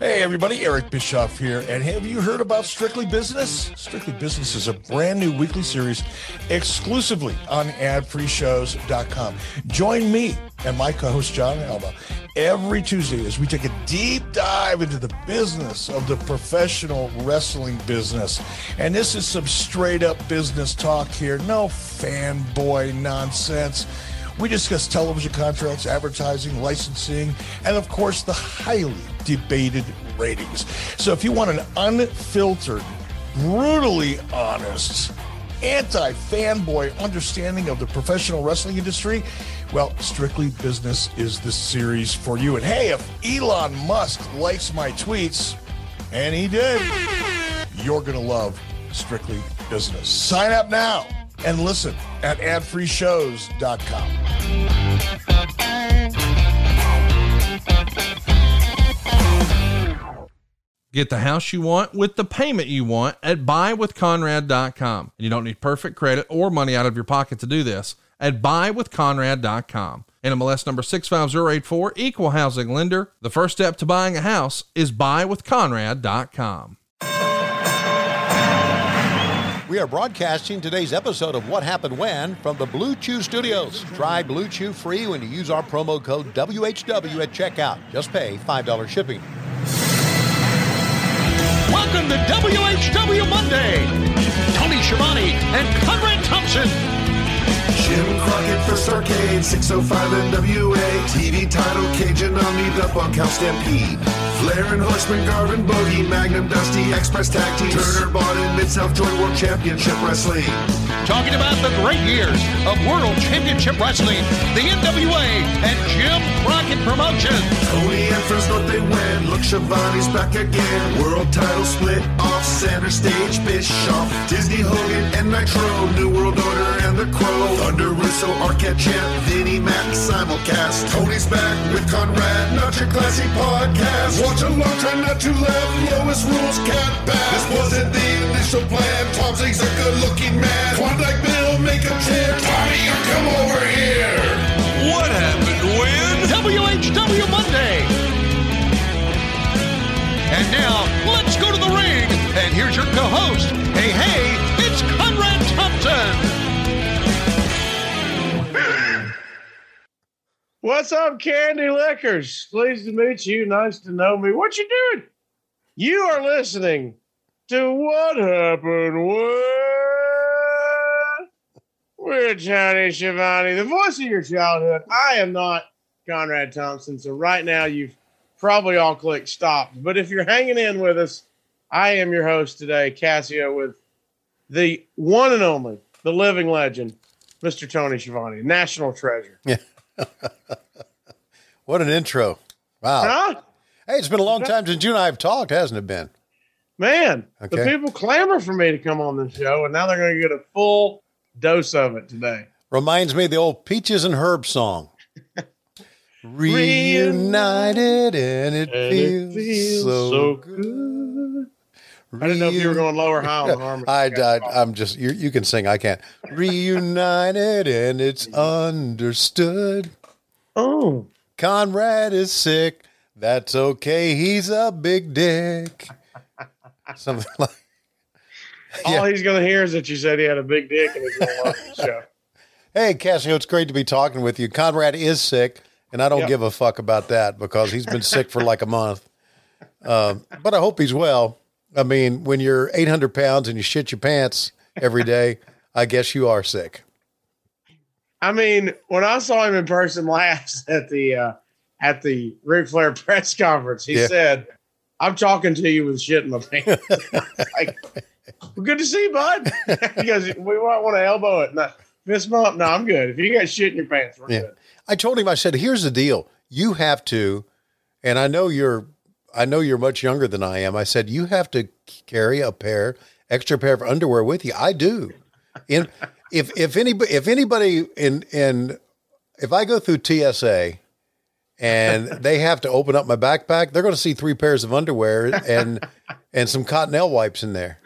Hey everybody, Eric Bischoff here, and have you heard about Strictly Business? Strictly Business is a brand new weekly series exclusively on adfreeshows.com. Join me and my co-host John Alba every Tuesday as we take a deep dive into the business of the professional wrestling business. And this is some straight up business talk here, no fanboy nonsense. We discuss television contracts, advertising, licensing, and of course, the highly debated ratings. So if you want an unfiltered, brutally honest, anti-fanboy understanding of the professional wrestling industry, well, Strictly Business is the series for you. And hey, if Elon Musk likes my tweets, and he did, you're going to love Strictly Business. Sign up now. And listen at adfreeshows.com. Get the house you want with the payment you want at buywithconrad.com. And you don't need perfect credit or money out of your pocket to do this at buywithconrad.com. NMLS number 65084, equal housing lender. The first step to buying a house is buywithconrad.com. We are broadcasting today's episode of What Happened When from the Blue Chew Studios. Try Blue Chew free when you use our promo code WHW at checkout. Just pay $5 shipping. Welcome to WHW Monday. Tony Schiavone and Conrad Thompson. Jim Crockett, First Arcade, 605 NWA, TV title, Cajun Omni, the Bunkhouse Stampede. Flair and Horseman, Garvin, Bogey, Magnum, Dusty, Express Tag Team, Turner bought in Mid-South Joint World Championship Wrestling. Talking about the great years of World Championship Wrestling, the NWA, and Jim Crockett Promotion. Tony and Friends thought they win. Look, Schiavone's back again. World title split off, center stage, Bischoff, Disney, Hogan, and Nitro, New World Order, and the Crow. Thunder, Russo, Arquette, Champ, Vinnie, Mac, simulcast. Tony's back with Conrad, not your classic podcast. Watch along, try not to laugh. Lois rules, cat back. This wasn't the initial plan. Tom Zig's a good-looking man. Klondike Bill, make him cheer. Tommy, come over here. What happened when? WHW Monday. And now, let's go to the ring. And here's your co-host. Hey, hey, it's Conrad Thompson. What's up, Candy Lickers? Pleased to meet you. Nice to know me. What you doing? You are listening to What Happened When? We're Tony Schiavone, the voice of your childhood. I am not Conrad Thompson, so right now you've probably all clicked stop. But if you're hanging in with us, I am your host today, Cassio, with the one and only, the living legend, Mr. Tony Schiavone, national treasure. Yeah. What an intro. Wow. Huh? Hey, it's been a long time since you and I have talked, hasn't it been? Man, okay. The people clamor for me to come on this show, and now they're going to get a full dose of it today. Reminds me of the old Peaches and Herb song. Reunited, and it feels so good. I didn't know if you were going low or high on harmony. I'm just, you can sing. I can't. Reunited and it's understood. Oh. Conrad is sick. That's okay. He's a big dick. Something like all he's going to hear is that you said he had a big dick and he's going to love the show. Hey, Cassio, it's great to be talking with you. Conrad is sick, and I don't give a fuck about that because he's been sick for like a month. But I hope he's well. I mean, when you're 800 pounds and you shit your pants every day, I guess you are sick. I mean, when I saw him in person last at the Ric Flair press conference, he said, "I'm talking to you with shit in my pants." Like, well, good to see you, bud. He goes, "We might want to elbow it." No, fist bump. No, I'm good. If you got shit in your pants, we're good. I told him, I said, "Here's the deal. you have to, and I know you're much younger than I am. I said, you have to carry an extra pair of underwear with you. I do. And if I go through TSA and they have to open up my backpack, they're going to see 3 pairs of underwear and some Cottonelle wipes in there.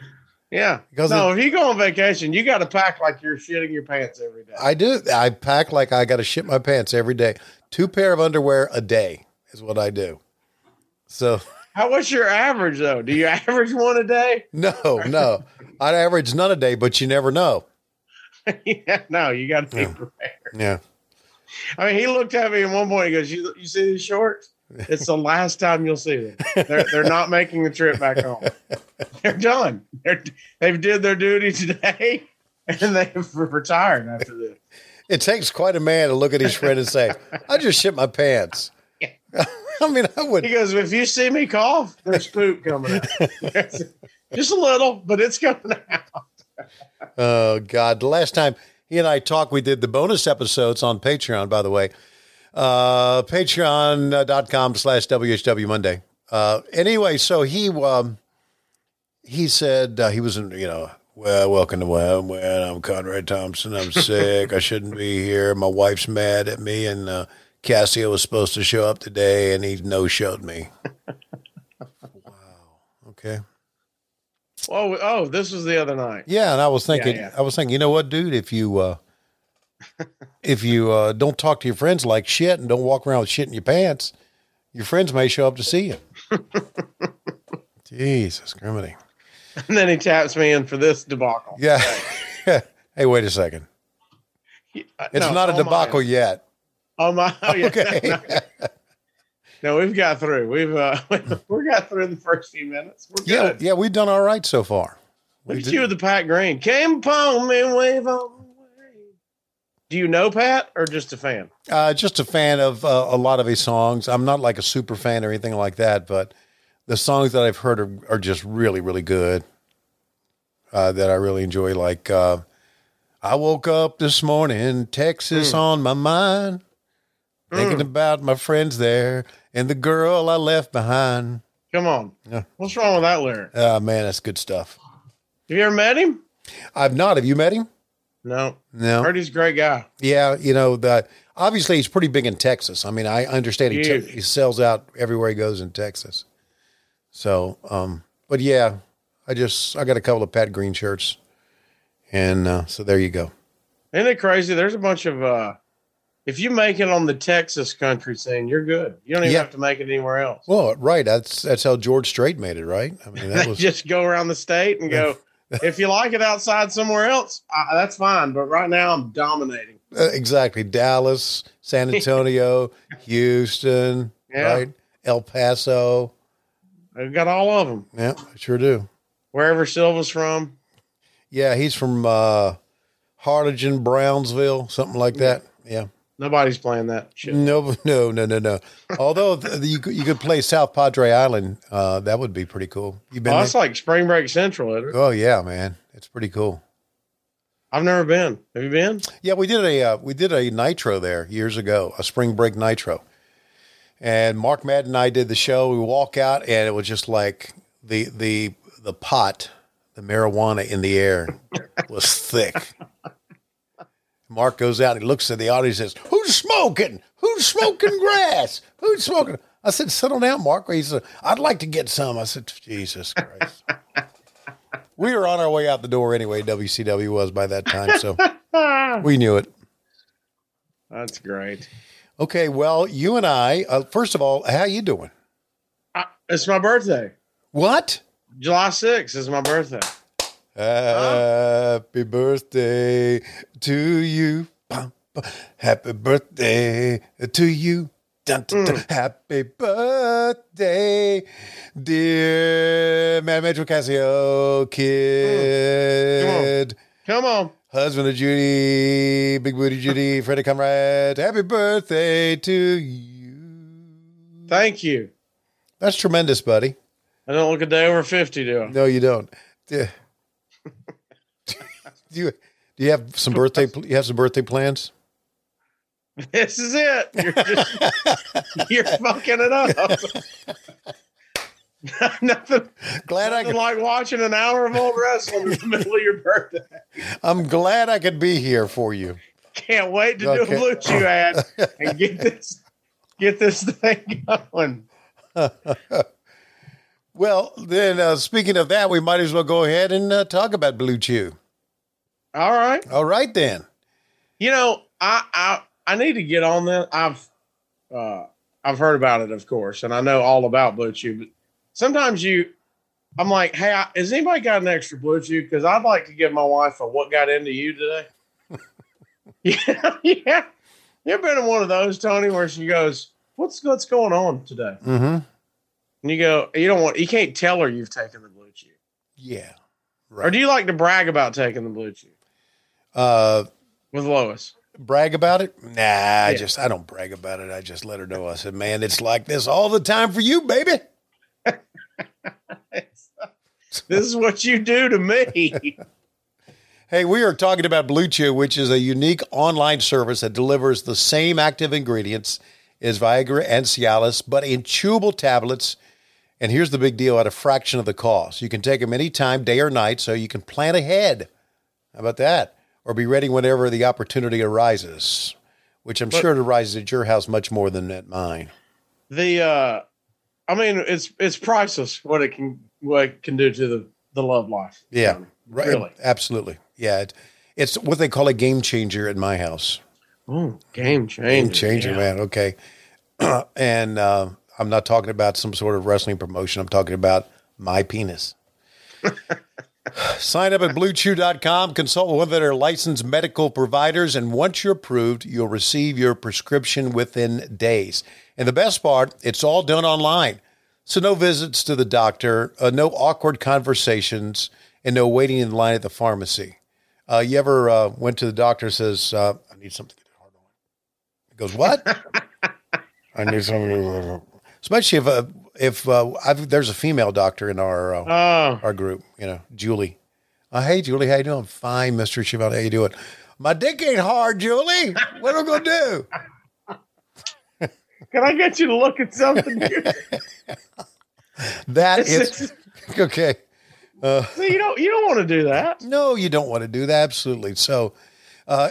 Yeah. If you go on vacation, you got to pack like you're shitting your pants every day. I do. I pack like I got to shit my pants every day. 2 pair of underwear a day is what I do. So what's your average though? Do you average one a day? No, I'd average none a day, but you never know. Yeah, no, you got to be prepared. Yeah. I mean, he looked at me at one point. He goes, you see these shorts? It's the last time you'll see them. They're not making the trip back home. They're done. They've did their duty today and they've retired after this. It takes quite a man to look at his friend and say, I just shit my pants. Yeah. I mean, I would. He goes, if you see me cough, there's poop coming out. Just a little, but it's coming out. Oh, God. The last time he and I talked, we did the bonus episodes on Patreon, by the way. Patreon.com/WHW Monday. Anyway, so he said he was in, welcome to When. I'm Conrad Thompson. I'm sick. I shouldn't be here. My wife's mad at me, and Cassio was supposed to show up today, and he no-showed me. Wow. Okay. Oh, this was the other night. Yeah, and I was thinking, you know what, dude? If you if you don't talk to your friends like shit and don't walk around with shit in your pants, your friends may show up to see you. Jesus, Grimity. And then he taps me in for this debacle. Yeah. Hey, wait a second. It's not a debacle yet. Oh my! Yeah. Okay. No, we've got through. We've got through the first few minutes. We're good. Yeah, we've done all right so far. Look at you with the Pat Green. Came upon me, wave on the wave. Do you know Pat or just a fan? Just a fan of a lot of his songs. I'm not like a super fan or anything like that, but the songs that I've heard are just really, really good that I really enjoy. Like, I woke up this morning, Texas on my mind. Thinking about my friends there and the girl I left behind. Come on. Yeah. What's wrong with that lyric? Oh, man, that's good stuff. Have you ever met him? I've not. Have you met him? No. Heard he's a great guy. Yeah. Obviously he's pretty big in Texas. I mean, I understand he sells out everywhere he goes in Texas. So, but yeah, I got a couple of Pat Green shirts and, so there you go. Isn't it crazy? There's a bunch of, if you make it on the Texas country scene, you're good. You don't even have to make it anywhere else. Well, right. That's how George Strait made it, right? I mean, that was just go around the state and go, if you like it outside somewhere else, that's fine. But right now I'm dominating. Exactly. Dallas, San Antonio, Houston, right? El Paso. I've got all of them. Yeah, I sure do. Wherever Silva's from. Yeah, he's from Hartigan, Brownsville, something like that. Yeah. Nobody's playing that shit. No. Although you could play South Padre Island. That would be pretty cool. You've been it's like Spring Break Central, isn't it? Oh yeah, man. It's pretty cool. I've never been. Have you been? Yeah, we did a Nitro there years ago, a Spring Break Nitro. And Mark Madden and I did the show. We walk out and it was just like the pot, the marijuana in the air was thick. Mark goes out, he looks at the audience and says, who's smoking? Who's smoking grass? Who's smoking? I said, settle down, Mark. He said, I'd like to get some. I said, Jesus Christ. We were on our way out the door anyway, WCW was by that time, so we knew it. That's great. Okay, well, you and I, first of all, how you doing? It's my birthday. What? July 6th is my birthday. Happy birthday to you. Happy birthday to you. Happy birthday, dear Metro Cassio kid. Come on. Husband of Judy, Big Booty Judy, Freddie Comrade. Happy birthday to you. Thank you. That's tremendous, buddy. I don't look a day over 50, do I? No, you don't. Yeah. Do you have some birthday plans? This is it. You're just, you're fucking it up. Nothing like watching an hour of old wrestling in the middle of your birthday. I'm glad I could be here for you. Can't wait to do a Blue Chew ad and get this thing going. Well, then speaking of that, we might as well go ahead and talk about Blue Chew. All right. All right, then. You know, I need to get on that. I've heard about it, of course, and I know all about Blue Chew, but sometimes I'm like, hey, has anybody got an extra Blue Chew? Because I'd like to give my wife a what got into you today. Yeah. You've been in one of those, Tony, where she goes, what's going on today? Mm-hmm. And you go, you can't tell her you've taken the Blue Chew. Yeah. Right. Or do you like to brag about taking the Blue Chew? With Lois. Brag about it? Nah, yeah. I don't brag about it. I just let her know. I said, man, it's like this all the time for you, baby. This is what you do to me. Hey, we are talking about Blue Chew, which is a unique online service that delivers the same active ingredients as Viagra and Cialis, but in chewable tablets. And here's the big deal, at a fraction of the cost. You can take them anytime, day or night, so you can plan ahead. How about that? Or be ready whenever the opportunity arises, which I'm sure it arises at your house much more than at mine. I mean, it's priceless what it can do to the love life. Yeah, I mean, right. Really, absolutely. Yeah, it's what they call a game changer at my house. Oh, game changer! Game changer, yeah. Man. Okay, and I'm not talking about some sort of wrestling promotion. I'm talking about my penis. Sign up at BlueChew.com. Consult with one of their licensed medical providers, and once you're approved, you'll receive your prescription within days. And the best part, it's all done online. So no visits to the doctor, no awkward conversations, and no waiting in line at the pharmacy. You ever went to the doctor and says, I need something to get hard on. He goes, what? I need something. Especially if there's a female doctor in our group, Julie. Hey, Julie, how you doing? Fine, Mr. Schiavone, how you doing? My dick ain't hard, Julie. What am I going to do? Can I get you to look at something? That is okay. So you don't want to do that. No, you don't want to do that. Absolutely. So,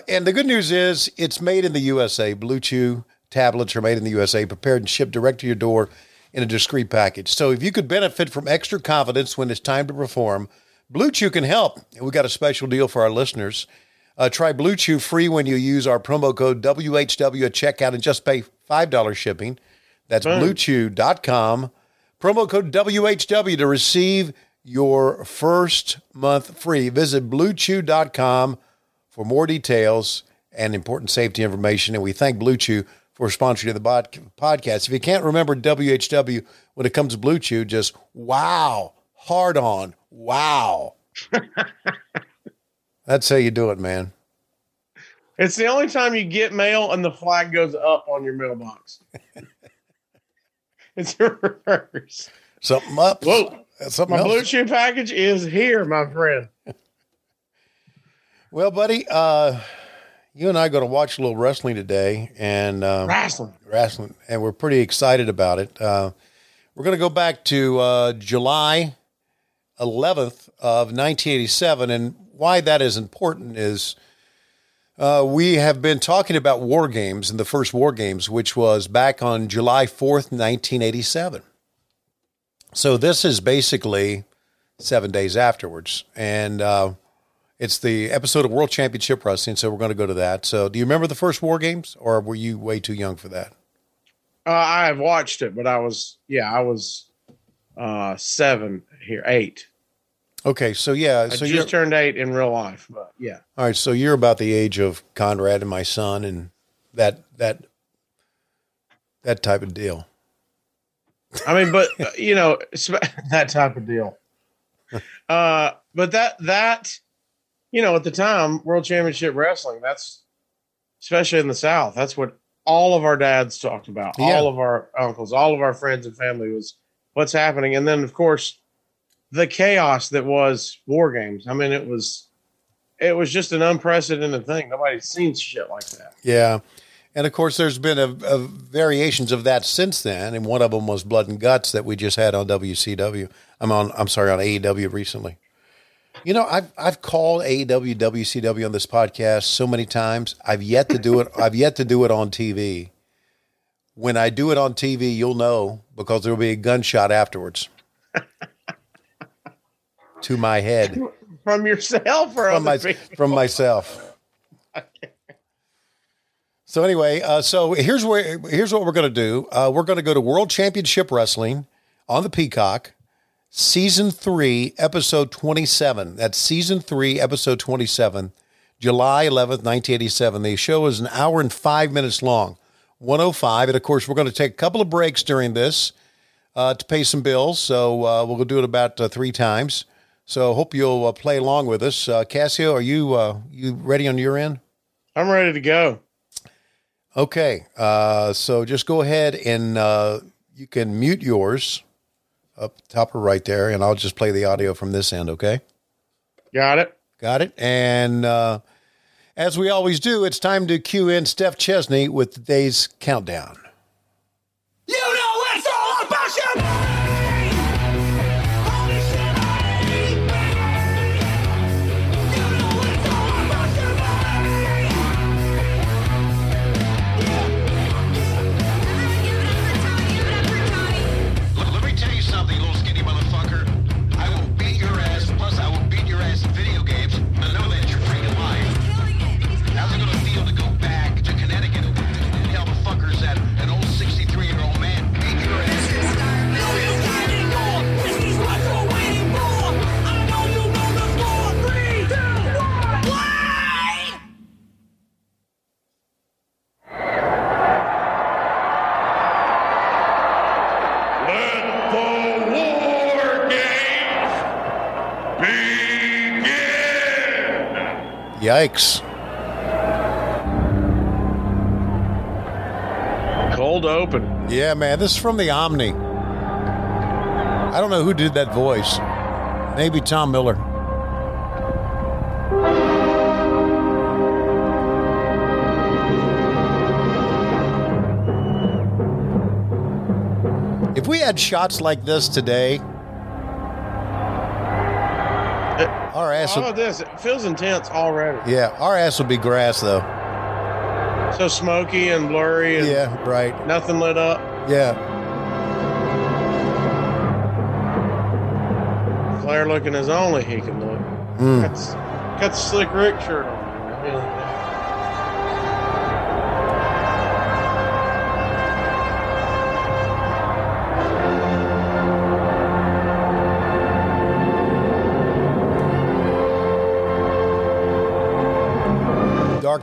and the good news is it's made in the USA. Blue Chew tablets are made in the USA, prepared and shipped direct to your door in a discreet package. So if you could benefit from extra confidence when it's time to perform, Blue Chew can help. And we got a special deal for our listeners. Try Blue Chew free when you use our promo code WHW at checkout and just pay $5 shipping. That's BlueChew.com. Promo code WHW to receive your first month free. Visit BlueChew.com for more details and important safety information. And we thank Blue Chew for sponsoring the podcast. If you can't remember WHW when it comes to Blue Chew, just wow, hard on, wow. That's how you do it, man. It's the only time you get mail and the flag goes up on your mailbox. It's reverse. Something up. Whoa. Something my else. Blue Chew package is here, my friend. Well, buddy, you and I are going to watch a little wrestling today. And Wrestling. And we're pretty excited about it. We're going to go back to July 11th of 1987. And why that is important is we have been talking about War Games and the first War Games, which was back on July 4th, 1987. So this is basically 7 days afterwards. And it's the episode of World Championship Wrestling, so we're going to go to that. So do you remember the first War Games, or were you way too young for that? I have watched it, but I was 8. Okay, so yeah. So I just turned 8 in real life, but yeah. All right, so you're about the age of Conrad and my son and that type of deal. I mean, but, that type of deal. But at the time, World Championship Wrestling, that's, especially in the South, that's what all of our dads talked about. Yeah. All of our uncles, all of our friends and family was what's happening. And then, of course, the chaos that was War Games. I mean, it was just an unprecedented thing. Nobody's seen shit like that. Yeah. And, of course, there's been a variations of that since then, and one of them was Blood and Guts that we just had on WCW. I'm sorry, on AEW recently. You know, I've called AEW WCW on this podcast so many times. I've yet to do it. I've yet to do it on TV. When I do it on TV, you'll know because there'll be a gunshot afterwards to my head from yourself or from myself. Okay. So anyway, so here's what we're going to do. We're going to go to World Championship Wrestling on the Peacock, Season 3, Episode 27. That's Season 3, Episode 27, July 11th, 1987. The show is an hour and 5 minutes long, 105. And, of course, we're going to take a couple of breaks during this to pay some bills. So we'll do it about three times. So hope you'll play along with us. Cassio, are you ready on your end? I'm ready to go. Okay, so just go ahead and you can mute yours up top or right there, and I'll just play the audio from this end, okay? Got it. And as we always do, it's time to cue in Steph Chesney with today's countdown. You know it's all about your money! All this shit I ain't made. You know it's all about your money! Yikes. Cold open. Yeah, man. This is from the Omni. I don't know who did that voice. Maybe Tom Miller. If we had shots like this today, our ass. Oh, this it feels intense already. Yeah, our ass would be grass though. So smoky and blurry. And yeah, right. Nothing lit up. Yeah. Flair looking as only he can look. Got the Slick Rick shirt on.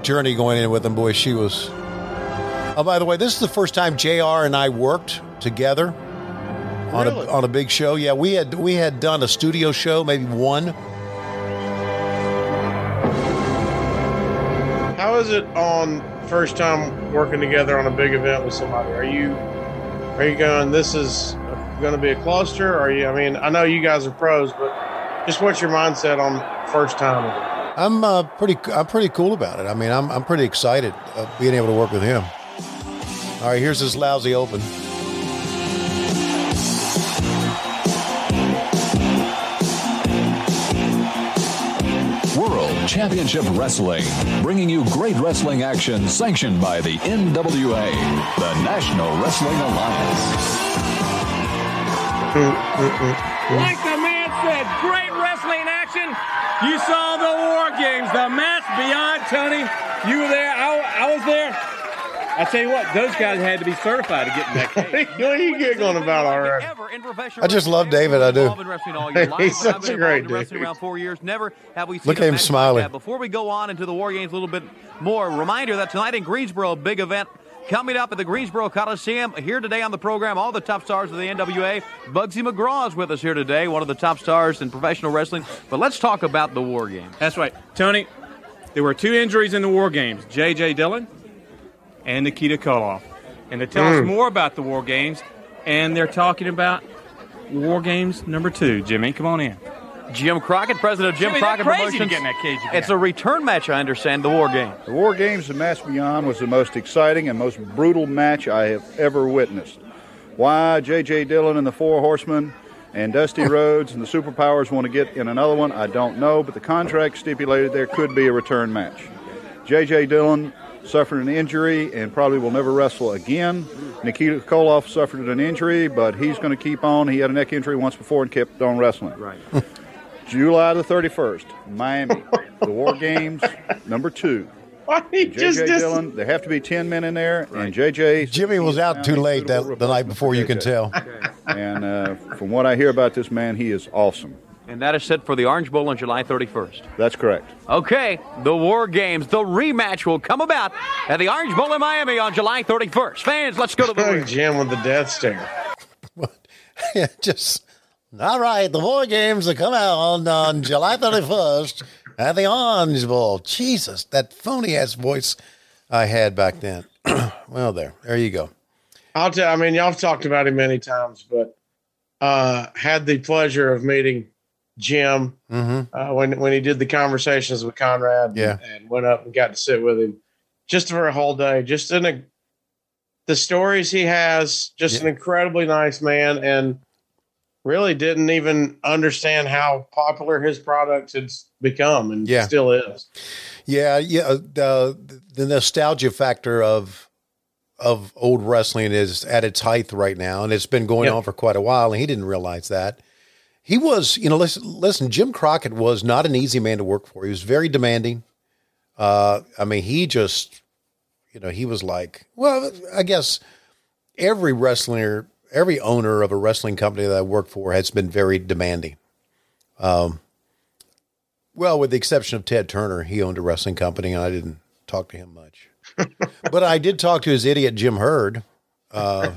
Journey going in with him, boy, she was. Oh, by the way, this is the first time JR and I worked together on really? on a big show. Yeah, we had done a studio show, maybe one. How is it on first time working together on a big event with somebody? Are you going? This is going to be a cluster. Are you? I mean, I know you guys are pros, but just what's your mindset on first time? I'm pretty cool about it. I mean, I'm pretty excited of being able to work with him. All right, here's this lousy open. World Championship Wrestling, bringing you great wrestling action sanctioned by the NWA, the National Wrestling Alliance. Like the man said, great wrestling action. You saw the War Games, the match beyond, Tony. You were there. I was there. I tell you what, those guys had to be certified to get in that cage. What are you giggling about already? I just love David. I do. He's such a great dude. Look at him smiling. Before we go on into the War Games a little bit more, reminder that tonight in Greensboro, big event. Coming up at the Greensboro Coliseum, here today on the program, all the top stars of the NWA. Bugsy McGraw is with us here today, one of the top stars in professional wrestling. But let's talk about the War Games. That's right. Tony, there were two injuries in the War Games, J.J. Dillon and Nikita Koloff. And to tell us more about the War Games, and they're talking about War Games number 2. Jimmy, come on in. Jim Crockett, president of Jim Crockett Promotions. It's a return match, I understand, the War Games. The War Games, the match beyond, was the most exciting and most brutal match I have ever witnessed. Why J.J. Dillon and the Four Horsemen and Dusty Rhodes and the Superpowers want to get in another one, I don't know, but the contract stipulated there could be a return match. J.J. Dillon suffered an injury and probably will never wrestle again. Nikita Koloff suffered an injury, but he's going to keep on. He had a neck injury once before and kept on wrestling. Right. July the 31st, Miami, the War Games, number 2. J.J. Dillon, there have to be 10 men in there, right. And J.J. Jimmy was out too late the night before, you can tell. Okay. And from what I hear about this man, he is awesome. And that is set for the Orange Bowl on July 31st. That's correct. Okay, the War Games, the rematch will come about at the Orange Bowl in Miami on July 31st. Fans, let's go to the Jim with the death stinger. Yeah, just, all right, the War Games will come out on July 31st at the Orange Bowl. Jesus, that phony-ass voice I had back then. Well, there you go. I'll tell. I mean, y'all have talked about him many times, but had the pleasure of meeting Jim when he did the conversations with Conrad, and went up and got to sit with him just for a whole day. Just the stories he has, just an incredibly nice man, and really didn't even understand how popular his product had become, and still is. The nostalgia factor of old wrestling is at its height right now, and it's been going on for quite a while, and he didn't realize that. He was, listen, Jim Crockett was not an easy man to work for. He was very demanding. I mean, he just, he was like, well, I guess every wrestler, every owner of a wrestling company that I worked for has been very demanding. Well, with the exception of Ted Turner, he owned a wrestling company, and I didn't talk to him much. But I did talk to his idiot Jim Herd. I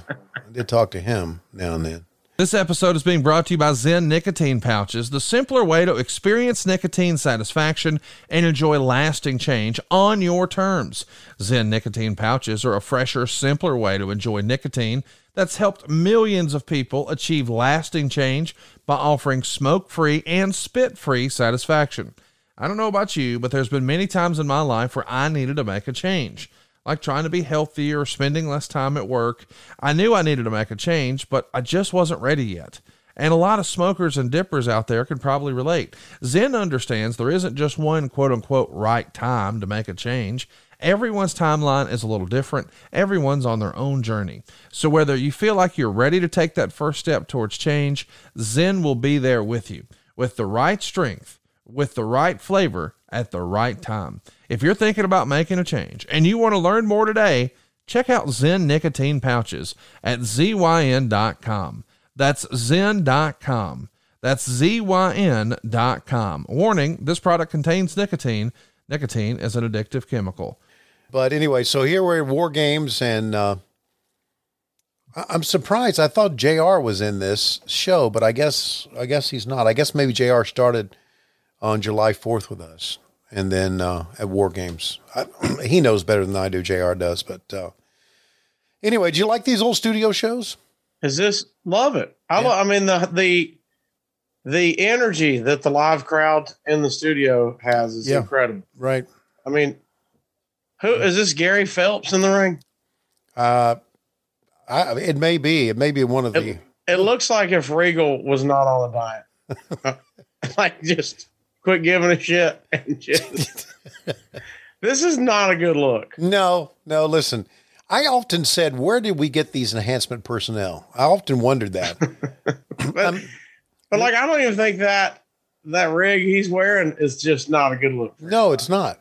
did talk to him now and then. This episode is being brought to you by Zen Nicotine Pouches, the simpler way to experience nicotine satisfaction and enjoy lasting change on your terms. Zen Nicotine Pouches are a fresher, simpler way to enjoy nicotine that's helped millions of people achieve lasting change by offering smoke-free and spit-free satisfaction. I don't know about you, but there's been many times in my life where I needed to make a change, like trying to be healthier or spending less time at work. I knew I needed to make a change, but I just wasn't ready yet. And a lot of smokers and dippers out there can probably relate. Zen understands there isn't just one quote unquote right time to make a change. Everyone's timeline is a little different. Everyone's on their own journey. So whether you feel like you're ready to take that first step towards change, Zen will be there with you with the right strength, with the right flavor at the right time. If you're thinking about making a change and you want to learn more today, check out Zen Nicotine Pouches at ZYN.com. That's Zen.com. That's ZYN.com. Warning, this product contains nicotine. Nicotine is an addictive chemical. But anyway, so here we're at War Games, and I'm surprised. I thought JR was in this show, but I guess he's not. I guess maybe JR started on July 4th with us, and then at War Games. He knows better than I do, JR does. But anyway, do you like these old studio shows? Love it. I mean, the energy that the live crowd in the studio has is incredible. Right. I mean, who is this Gary Phelps in the ring? It may be. It may be one of It looks like if Regal was not on a diet. Like, just quit giving a shit and just this is not a good look. No, listen. I often said, where did we get these enhancement personnel? I often wondered that. but I don't even think that rig he's wearing is just not a good look. No, it's not.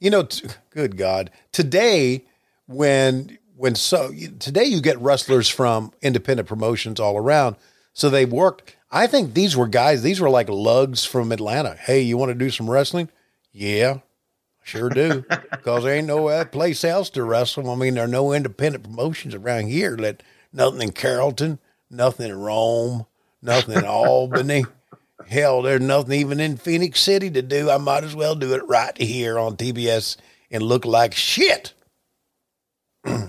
Good God. Today, today you get wrestlers from independent promotions all around. So they worked. I think these were like lugs from Atlanta. Hey, you want to do some wrestling? Yeah, sure do. Because there ain't no place else to wrestle. I mean, there are no independent promotions around here. Nothing in Carrollton, nothing in Rome, nothing in Albany. Hell, there's nothing even in Phoenix City to do. I might as well do it right here on TBS and look like shit.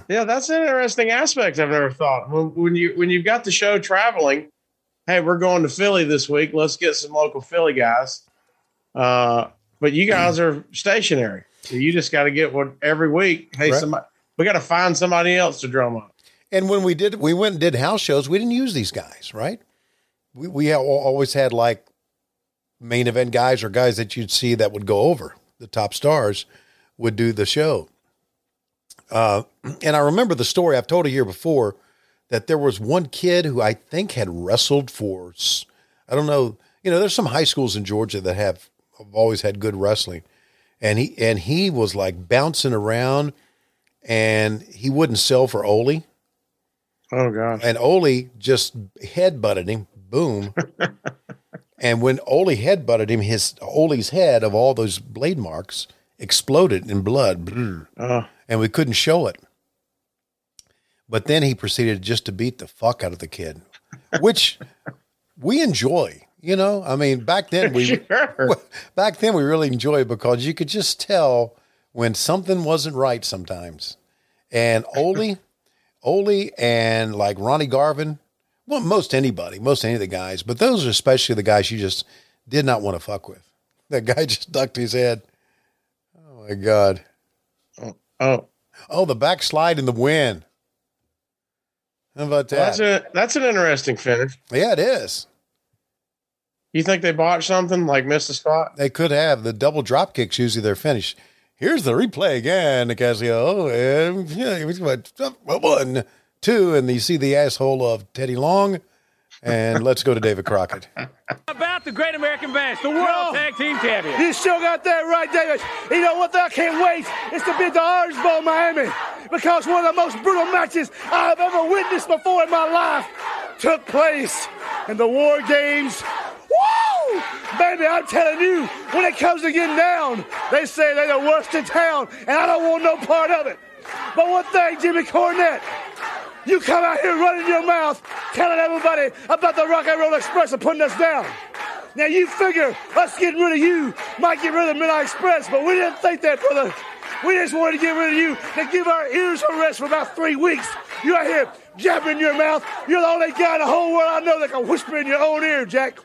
Yeah, that's an interesting aspect I've never thought. When you've got the show traveling, hey, we're going to Philly this week. Let's get some local Philly guys. But you guys are stationary. So you just got to get one every week. Hey, right. Somebody, we got to find somebody else to drum up. And when we went and did house shows, we didn't use these guys, right? We always had like main event guys or guys that you'd see that would go over. The top stars would do the show. And I remember the story I've told a year before that there was one kid who I think had wrestled for, I don't know, you know, there's some high schools in Georgia that have always had good wrestling. And he was like bouncing around and he wouldn't sell for Ole. Oh God. And Ole just headbutted him. Boom. And when Ole headbutted him, Ole's head of all those blade marks exploded in blood. And we couldn't show it. But then he proceeded just to beat the fuck out of the kid, which we enjoy, you know? I mean, back then we really enjoyed because you could just tell when something wasn't right sometimes. And Ole and like Ronnie Garvin, well, most any of the guys, but those are especially the guys you just did not want to fuck with. That guy just ducked his head. Oh my God. Oh, the backslide in the wind. How about that? That's an interesting finish. Yeah, it is. You think they botched something, like missed a spot? They could have. The double drop kick's usually their finish. Here's the replay again, Cassio. And yeah, it went 1, 2, and you see the asshole of Teddy Long. And let's go to David Crockett. About the Great American Bash, the World Tag Team Champion. You still got that right, David. You know what? I can't wait. It's to be at the Orange Bowl, Miami, because one of the most brutal matches I've ever witnessed before in my life took place in the War Games. Woo! Baby, I'm telling you, when it comes to getting down, they say they're the worst in town, and I don't want no part of it. But one thing, Jimmy Cornette, you come out here running your mouth, telling everybody about the Rock and Roll Express and putting us down. Now you figure us getting rid of you might get rid of Midnight Express, but we didn't think that, brother. We just wanted to get rid of you to give our ears a rest for about 3 weeks. You're out here jabbing your mouth. You're the only guy in the whole world I know that can whisper in your own ear, Jack.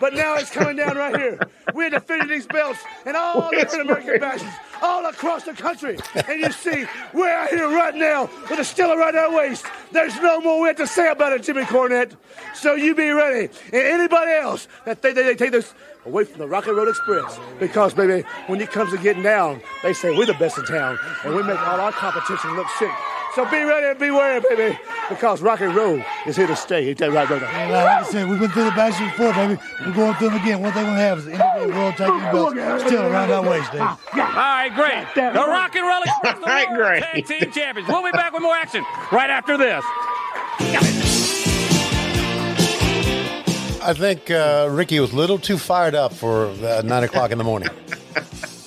But now it's coming down right here. We're defending these belts and all the Great American Bashes all across the country. And you see, we're out here right now with a stiller around our waist. There's no more we have to say about it, Jimmy Cornette. So you be ready. And anybody else that they take this away from the Rock and Roll Express. Because, baby, when it comes to getting down, they say we're the best in town. And we make all our competition look sick. So be ready and beware, baby, because rock and roll is here to stay. Ain't that right, brother? Hey, like I said, we've been through the bashes before, baby. We're going through them again. One thing we're going to have is the NWA World Championship Belt still around our waist, Dave. All right, great. The Rock and Roll Express, the World Tag Team Champions. We'll be back with more action right after this. I think Ricky was a little too fired up for 9 o'clock in the morning.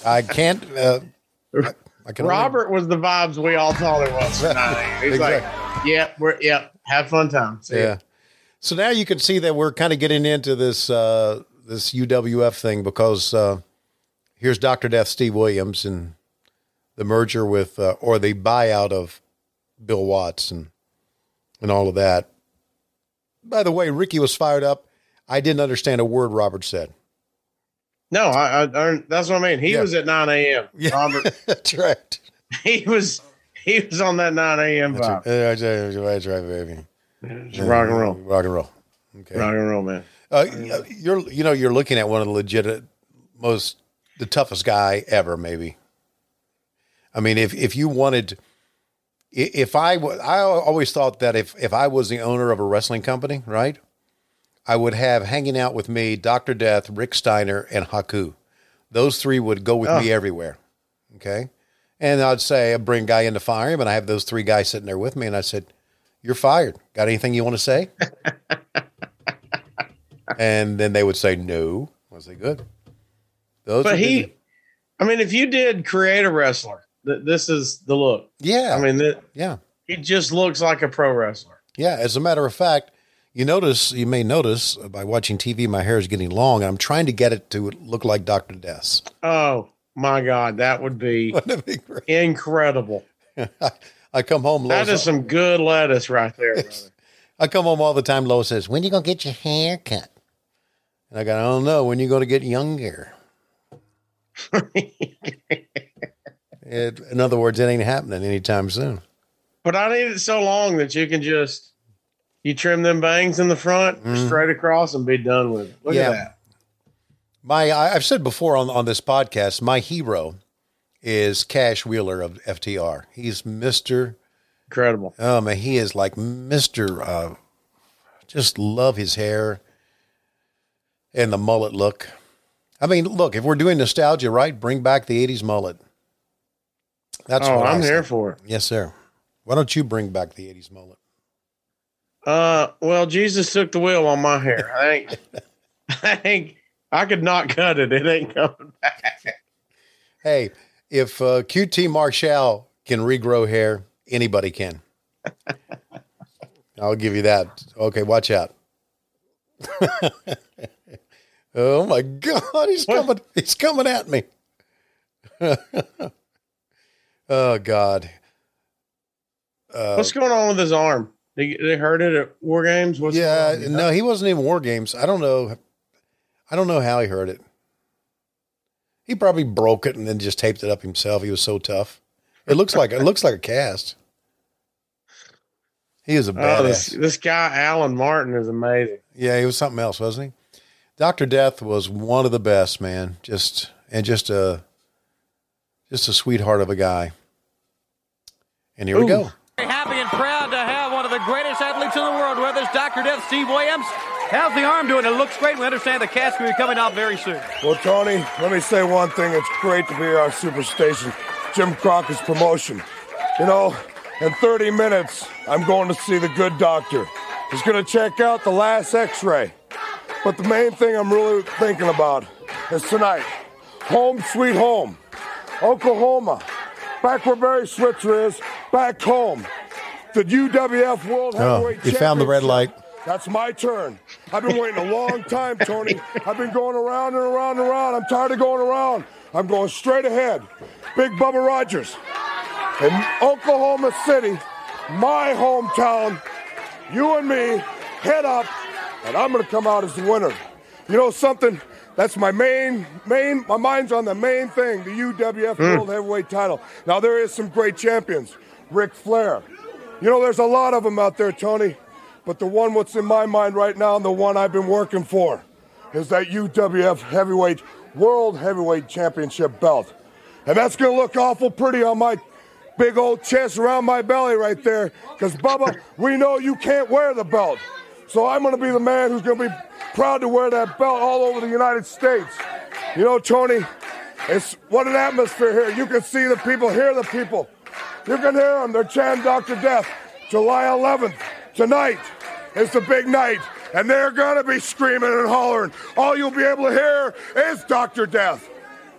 I can't... Robert was the vibes we all thought it was. He's exactly. Like, yeah, have fun time. See ya. So now you can see that we're kind of getting into this this UWF thing because here's Dr. Death, Steve Williams, and the merger with or the buyout of Bill Watts and all of that. By the way, Ricky was fired up. I didn't understand a word Robert said. No, I that's what I mean. He was at 9 a.m. Robert. That's right. He was on that 9 a.m. vibe. That's right, baby. Rock and roll. Rock and roll. Okay. Rock and roll, man. You're looking at one of the legit, the toughest guy ever, maybe. I mean, if you wanted, I always thought that if I was the owner of a wrestling company, right? I would have hanging out with me, Dr. Death, Rick Steiner, and Haku. Those three would go with me everywhere. Okay. And I'd say, I bring a guy in to fire him. And I have those three guys sitting there with me. And I said, you're fired. Got anything you want to say? And then they would say, no. I say, good. If you did create a wrestler, this is the look. Yeah. I mean, he just looks like a pro wrestler. Yeah. As a matter of fact, you may notice by watching TV, my hair is getting long. I'm trying to get it to look like Dr. Death. Oh my God. That would be incredible. I come home. That is some good lettuce right there, brother. I come home all the time. Lois says, when you going to get your hair cut? And I go, I don't know. When you going to get younger? In other words, it ain't happening anytime soon. But I need it so long that you can just, you trim them bangs in the front, straight across, and be done with it. Look at that. I've said before on this podcast, my hero is Cash Wheeler of FTR. He's Mr. Incredible. Oh, man, he is like Mr. Just love his hair and the mullet look. I mean, look, if we're doing nostalgia, right, bring back the 80s mullet. That's what I'm here for. Yes, sir. Why don't you bring back the 80s mullet? Well, Jesus took the wheel on my hair. I could not cut it. It ain't coming back. Hey, if QT Marshall can regrow hair, anybody can. I'll give you that. Okay, watch out. Oh my God, coming! He's coming at me. Oh God. What's going on with his arm? They hurt it at War Games. No, he wasn't even War Games. I don't know how he hurt it. He probably broke it and then just taped it up himself. He was so tough. It looks like a cast. He is a badass. This guy Alan Martin is amazing. Yeah, he was something else, wasn't he? Dr. Death was one of the best, man. Just a sweetheart of a guy. And here we go. Very happy and proud to have one of the greatest athletes in the world, whether it's Dr. Death, Steve Williams. How's the arm doing? It looks great. We understand the cast will be coming out very soon. Well, Tony, let me say one thing. It's great to be here on Superstation, Jim Crockett's promotion. You know, in 30 minutes, I'm going to see the good doctor. He's going to check out the last x-ray. But the main thing I'm really thinking about is tonight. Home sweet home. Oklahoma. Back where Barry Switzer is. Back home. The UWF World Heavyweight Championship. You found the red light. That's my turn. I've been waiting a long time, Tony. I've been going around and around and around. I'm tired of going around. I'm going straight ahead. Big Bubba Rogers. In Oklahoma City, my hometown, you and me, head up, and I'm going to come out as the winner. You know something? That's my main. My mind's on the main thing, the UWF World Heavyweight title. Now, there is some great champions. Ric Flair. You know, there's a lot of them out there, Tony. But the one what's in my mind right now and the one I've been working for is that UWF Heavyweight World Heavyweight Championship belt. And that's going to look awful pretty on my big old chest around my belly right there. Because, Bubba, we know you can't wear the belt. So I'm going to be the man who's going to be proud to wear that belt all over the United States. You know, Tony, it's what an atmosphere here. You can see the people, hear the people. You can hear them. They're chanting Dr. Death. July 11th. Tonight is the big night, and they're going to be screaming and hollering. All you'll be able to hear is Dr. Death.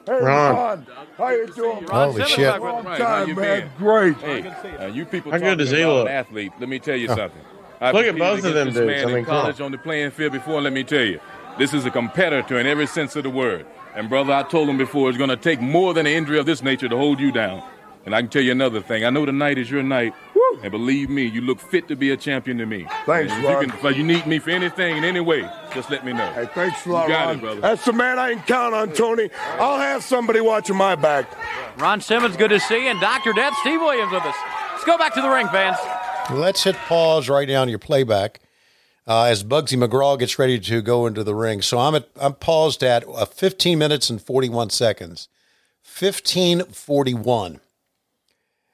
Hey, Ron. How you doing? Holy shit. Long time, man. Great. Hey, you people talking about an athlete, let me tell you something. Look at both of them dudes. This man in college on the playing field before, let me tell you. This is a competitor in every sense of the word. And, brother, I told him before, it's going to take more than an injury of this nature to hold you down. And I can tell you another thing. I know tonight is your night. Woo. And believe me, you look fit to be a champion to me. Thanks, Ron. If you need me for anything in any way, just let me know. Hey, thanks a lot, Ron. It, brother. That's the man I can count on, Tony. I'll have somebody watching my back. Ron Simmons, good to see you. And Dr. Death, Steve Williams with us. Let's go back to the ring, fans. Let's hit pause right now on your playback as Bugsy McGraw gets ready to go into the ring. So I'm paused at 15 minutes and 41 seconds. 15:41.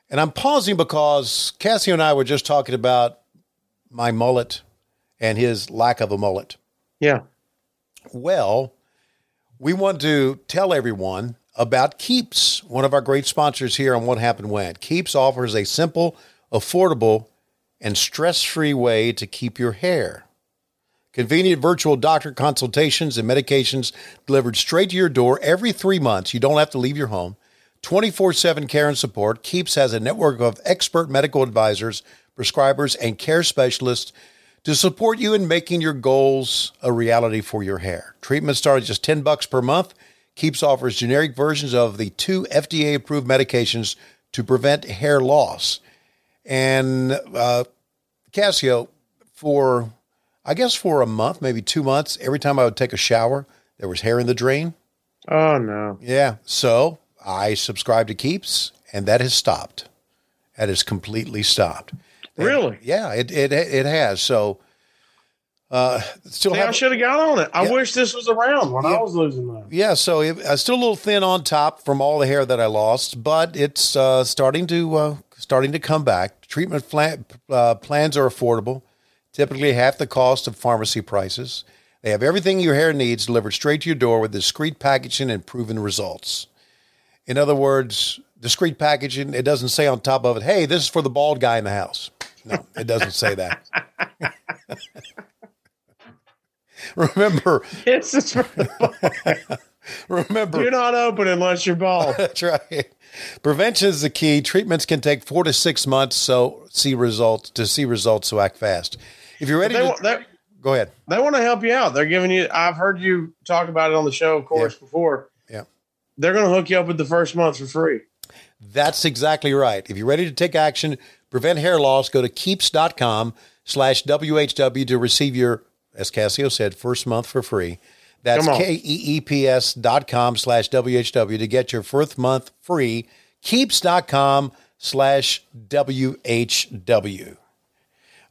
And I'm pausing because Cassio and I were just talking about my mullet and his lack of a mullet. Yeah. Well, we want to tell everyone about Keeps, one of our great sponsors here on What Happened When. Keeps offers a simple, affordable, and stress-free way to keep your hair. Convenient virtual doctor consultations and medications delivered straight to your door every 3 months. You don't have to leave your home. 24/7 care and support. Keeps has a network of expert medical advisors, prescribers, and care specialists to support you in making your goals a reality for your hair. Treatment starts just $10 per month. Keeps offers generic versions of the 2 FDA-approved medications to prevent hair loss. And Cassio, for, I guess, for a month, maybe 2 months. Every time I would take a shower, there was hair in the drain. Oh, no. Yeah. So I subscribed to Keeps, and that has stopped. That has completely stopped. And really? Yeah, it has. So still, I should have got on it. I wish this was around when I was losing mine. Yeah, so I'm still a little thin on top from all the hair that I lost, but it's starting to come back. Treatment plans are affordable, typically half the cost of pharmacy prices. They have everything your hair needs delivered straight to your door with discreet packaging and proven results. In other words, discreet packaging, it doesn't say on top of it, hey, this is for the bald guy in the house. No, it doesn't say that. Remember, this is for the bald guy. Remember, you're not open unless you're bald. That's right. Prevention is the key. Treatments can take 4 to 6 months, so see results so act fast. If you're ready go ahead. They want to help you out. They're giving you, I've heard you talk about it on the show, of course, before. Yeah. They're going to hook you up with the first month for free. That's exactly right. If you're ready to take action, prevent hair loss, go to keeps.com/WHW to receive your, as Cassio said, first month for free. That's KEEPS.com/WHW to get your first month free. Keeps.com/WHW.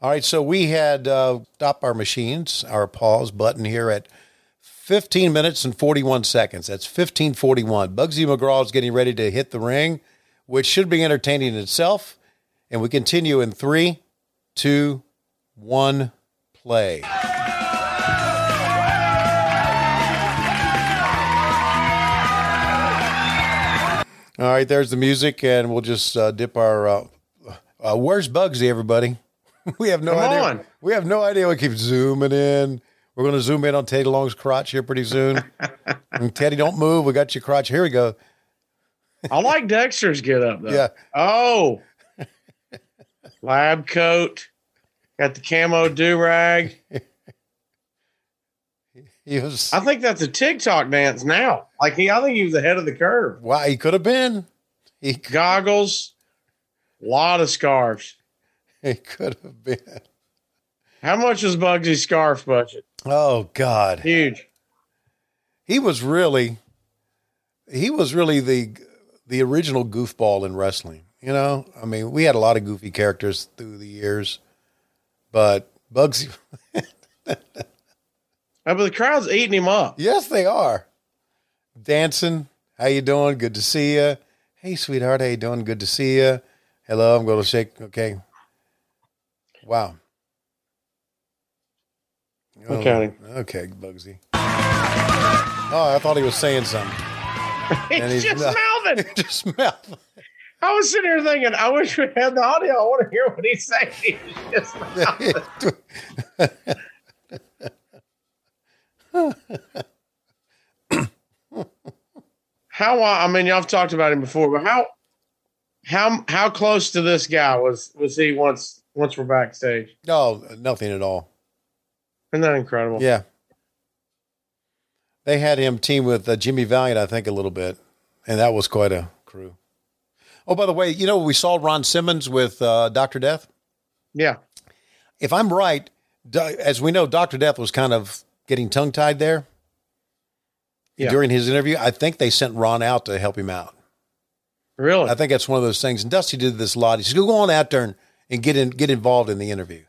All right, so we had stop our machines, our pause button here at 15 minutes and 41 seconds. That's 15:41. Bugsy McGraw is getting ready to hit the ring, which should be entertaining itself. And we continue in 3, 2, 1, play. All right, there's the music, and we'll just dip our... where's Bugsy, everybody? We have no idea. We have no idea. We keep zooming in. We're going to zoom in on Teddy Long's crotch here pretty soon. And Teddy, don't move. We got your crotch. Here we go. I like Dexter's get up, though. Yeah. Oh. Lab coat. Got the camo do-rag. I think that's a TikTok dance now. Like I think he was ahead of the curve. Wow, he could have been. Goggles. A lot of scarves. It could have been. How much was Bugsy's scarf budget? Oh God, huge. He was really the original goofball in wrestling. You know, I mean, we had a lot of goofy characters through the years, but Bugsy. But the crowd's eating him up. Yes, they are. Dancing. How you doing? Good to see you. Hey, sweetheart. How you doing? Good to see you. Hello. I'm going to shake. Okay. Wow. Okay. Okay, Bugsy. Oh, I thought he was saying something. He's just mouthing. Just mouthing. I was sitting here thinking, I wish we had the audio. I want to hear what he's saying. He's just mouthing. I've talked about him before, but how close to this guy was he once we're backstage? No, nothing at all. Isn't that incredible? Yeah. They had him team with Jimmy Valiant, I think, a little bit. And that was quite a crew. Oh, by the way, you know, we saw Ron Simmons with Dr. Death. Yeah. If I'm right, as we know, Dr. Death was kind of getting tongue-tied there during his interview. I think they sent Ron out to help him out. Really? I think that's one of those things. And Dusty did this a lot. He said, go on out there and get involved in the interview.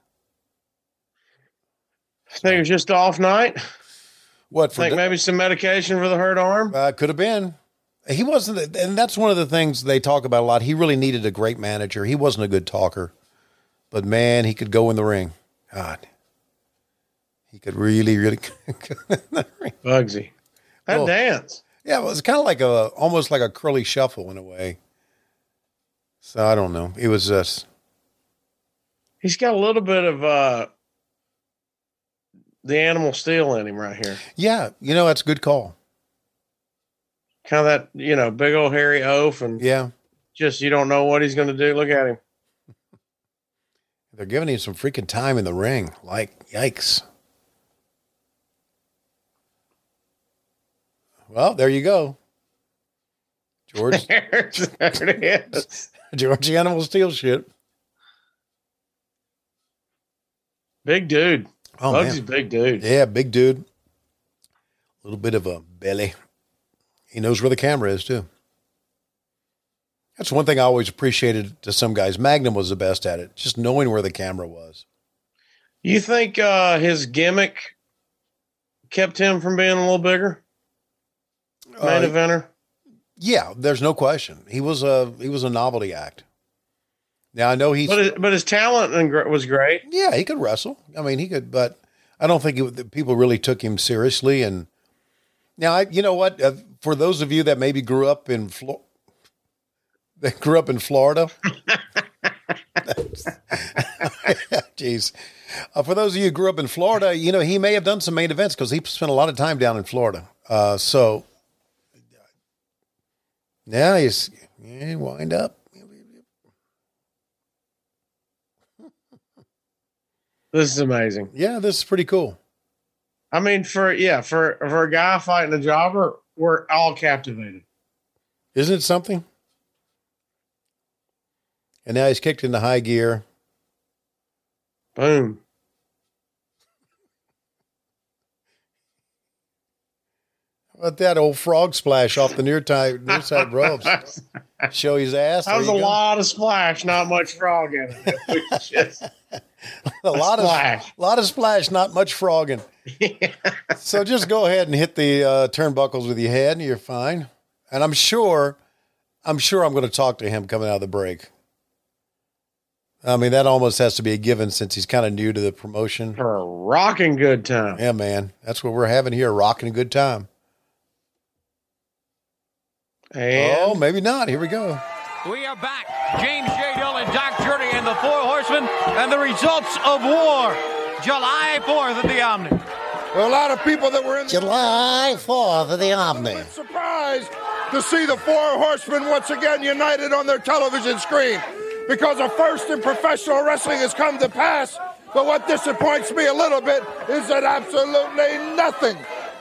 I think it was just an off night. What? I think maybe some medication for the hurt arm. Could have been. He wasn't, and that's one of the things they talk about a lot. He really needed a great manager. He wasn't a good talker, but man, he could go in the ring. God, he could really, really go in the ring. Bugsy, that dance. Yeah, it was kind of like almost like a curly shuffle in a way. So I don't know. It was just. He's got a little bit of the Animal Steel in him right here. Yeah, you know, that's a good call. Kind of that, you know, big old hairy oaf and just you don't know what he's going to do. Look at him. They're giving him some freaking time in the ring. Like, yikes. Well, there you go. George. There it is. George Animal Steel shit. Big dude. Oh, Bugsy's a big dude. Yeah, big dude. A little bit of a belly. He knows where the camera is, too. That's one thing I always appreciated to some guys. Magnum was the best at it, just knowing where the camera was. You think his gimmick kept him from being a little bigger? Main eventer? Yeah, there's no question. He was a novelty act. Now I know his talent was great. Yeah, he could wrestle. I mean, he could, but I don't think people really took him seriously. And now, you know what? For those of you that maybe grew up in Florida, jeez. For those of you who grew up in Florida, you know he may have done some main events because he spent a lot of time down in Florida. So now he wind up. This is amazing. Yeah, this is pretty cool. I mean, for a guy fighting a jobber, we're all captivated. Isn't it something? And now he's kicked into high gear. Boom. How about that old frog splash off the near side ropes? Show his ass. That was a lot of splash, not much frog in it. Just a lot of splash, not much frogging. Yeah. So just go ahead and hit the turnbuckles with your head, and you're fine. And I'm sure I'm going to talk to him coming out of the break. I mean, that almost has to be a given since he's kind of new to the promotion. For a rocking good time. Yeah, man. That's what we're having here, rocking a good time. And oh, maybe not. Here we go. We are back. James J. Dill and Doc Journey and the Four Horsemen and the results of war. July 4th at the Omni. There are a lot of people that were in July 4th at the Omni. Surprised to see the Four Horsemen once again united on their television screen. Because a first in professional wrestling has come to pass, but what disappoints me a little bit is that absolutely nothing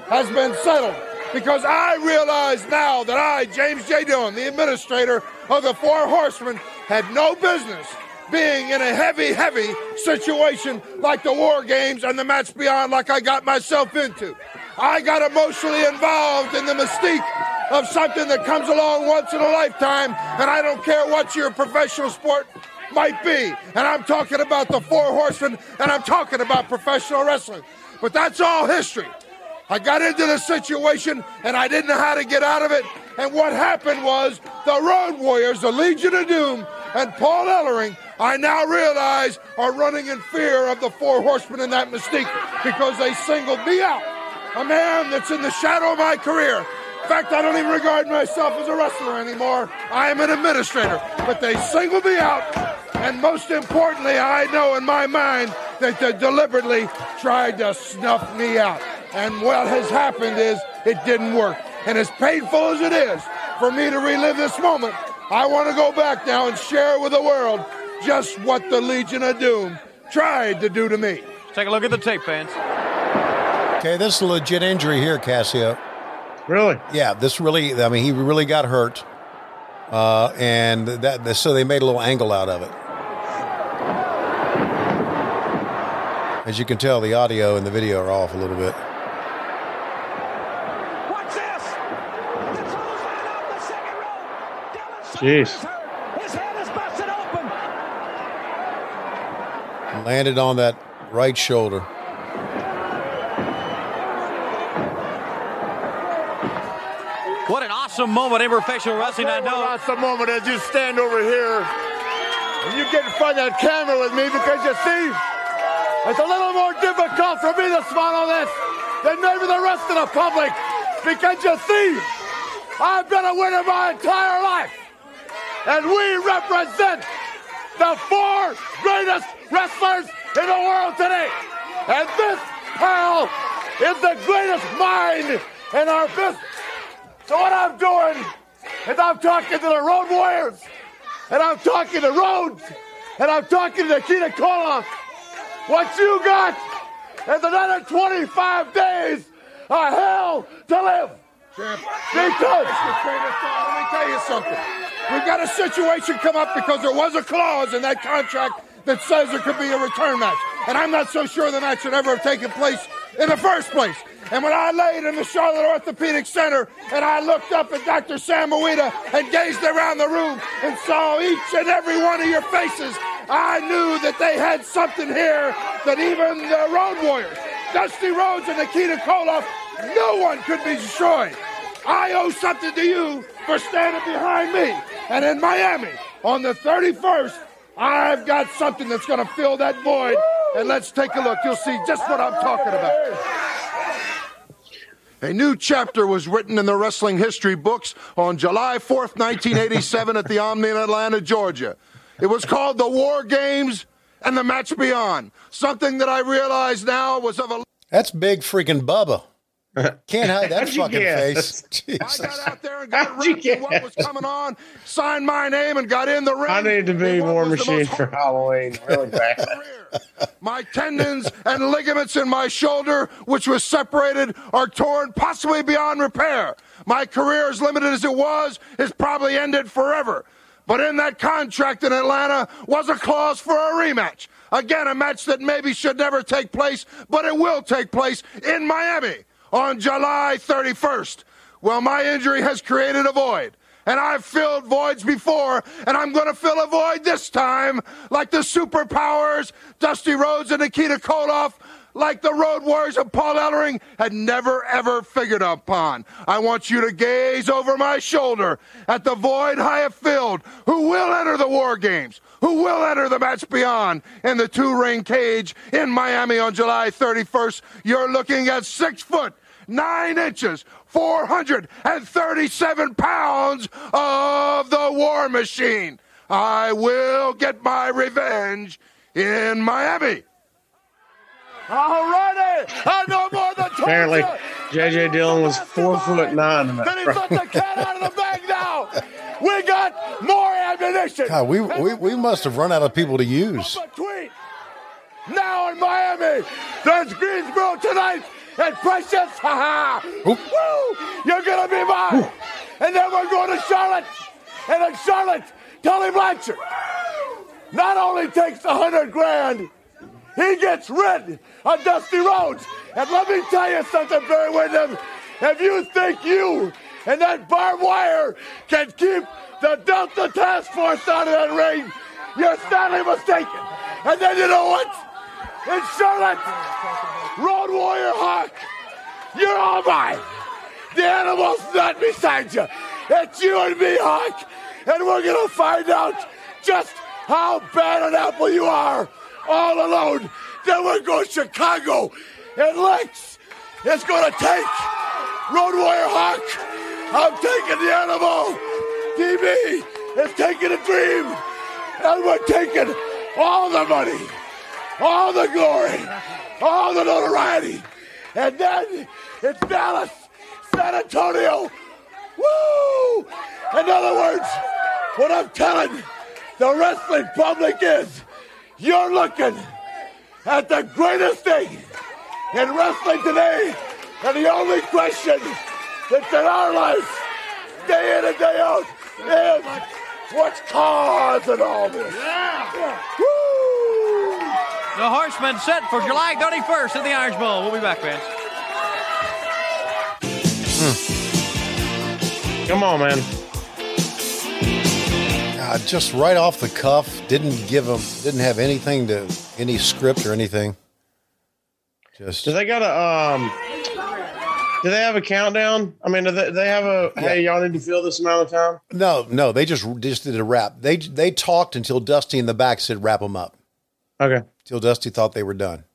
has been settled. Because I realize now that I, James J. Dillon, the administrator of the Four Horsemen, had no business being in a heavy, heavy situation like the War Games and the Match Beyond like I got myself into. I got emotionally involved in the mystique of something that comes along once in a lifetime, and I don't care what your professional sport might be. And I'm talking about the Four Horsemen, and I'm talking about professional wrestling. But that's all history. I got into the situation, and I didn't know how to get out of it. And what happened was the Road Warriors, the Legion of Doom, and Paul Ellering, I now realize, are running in fear of the Four Horsemen and that mystique because they singled me out, a man that's in the shadow of my career. In fact, I don't even regard myself as a wrestler anymore. I am an administrator. But they singled me out. And most importantly, I know in my mind that they deliberately tried to snuff me out. And what has happened is it didn't work. And as painful as it is for me to relive this moment, I want to go back now and share with the world just what the Legion of Doom tried to do to me. Take a look at the tape, fans. Okay, this is a legit injury here, Cassio. Really? Yeah, he really got hurt. And that, so they made a little angle out of it. As you can tell, the audio and the video are off a little bit. Watch this! Jeez. His head is busted open. Landed on that right shoulder. What an awesome moment in professional wrestling, I know. What an awesome moment as you stand over here and you get in front of that camera with me because you see, it's a little more difficult for me to swallow this than maybe the rest of the public because you see, I've been a winner my entire life and we represent the four greatest wrestlers in the world today. And this pal is the greatest mind in our business. So what I'm doing is I'm talking to the Road Warriors, and I'm talking to Rhodes, and I'm talking to Akita Kola. What you got is another 25 days of hell to live. Because let me tell you something. We've got a situation come up because there was a clause in that contract that says there could be a return match. and I'm not so sure the match should ever have taken place in the first place. And when I laid in the Charlotte Orthopedic Center and I looked up at Dr. Sam Mawita and gazed around the room and saw each and every one of your faces, I knew that they had something here that even the Road Warriors, Dusty Rhodes and Nikita Koloff, no one could be destroyed. I owe something to you for standing behind me. And in Miami, on the 31st, I've got something that's going to fill that void. And let's take a look. You'll see just what I'm talking about. A new chapter was written in the wrestling history books on July 4th, 1987 at the Omni in Atlanta, Georgia. It was called the War Games and the Match Beyond. Something that I realize now was of a... That's big freaking Bubba. Can't hide that fucking face. Jesus. I got out there and got ready for what was coming on, signed my name, and got in the ring. I need to be War Machine for Halloween. Really bad. My tendons and ligaments in my shoulder, which was separated, are torn possibly beyond repair. My career, as limited as it was, is probably ended forever. But in that contract in Atlanta was a clause for a rematch. Again, a match that maybe should never take place, but it will take place in Miami. On July 31st, well, my injury has created a void, and I've filled voids before, and I'm going to fill a void this time, like the superpowers, Dusty Rhodes and Nikita Koloff, like the Road Warriors of Paul Ellering had never, ever figured upon. I want you to gaze over my shoulder at the void I have filled, who will enter the War Games, who will enter the Match Beyond in the two-ring cage in Miami on July 31st. You're looking at 6 foot, 9 inches, 437 pounds of the War Machine. I will get my revenge in Miami. Alrighty, I know more than 20. Apparently, J.J. Dillon was 4'9". Then he put the cat out of the bag now. We got more ammunition. God, we must have run out of people to use. Now in Miami, there's Greensboro tonight and Precious. Ha-ha. Woo, you're going to be mine. Ooh. And then we're going to Charlotte. And in Charlotte, Tully Blanchard not only takes $100,000, he gets rid of Dusty Rhodes. And let me tell you something, Barry Windham. If you think you and that barbed wire can keep the Delta Task Force out of that ring, you're sadly mistaken. And then you know what? In Charlotte, Road Warrior Hawk, you're all mine. The animal's not beside you. It's you and me, Hawk. And we're going to find out just how bad an apple you are. All alone. Then we'll go to Chicago. And Lex is going to take Road Warrior Hawk. I'm taking the animal. DB is taking the dream. And we're taking all the money, all the glory, all the notoriety. And then it's Dallas, San Antonio. Woo! In other words, what I'm telling the wrestling public is, you're looking at the greatest thing in wrestling today, and the only question that's in our life, day in and day out, is what's causing all this? Yeah. Woo! The Horseman set for July 31st in the Orange Bowl. We'll be back, man. Come on, man. Just right off the cuff, didn't have anything to any script or anything. Just do they have a countdown? I mean, do they have a hey, y'all need to fill this amount of time? No, they just did a wrap. They talked until Dusty in the back said wrap them up. Okay, till Dusty thought they were done.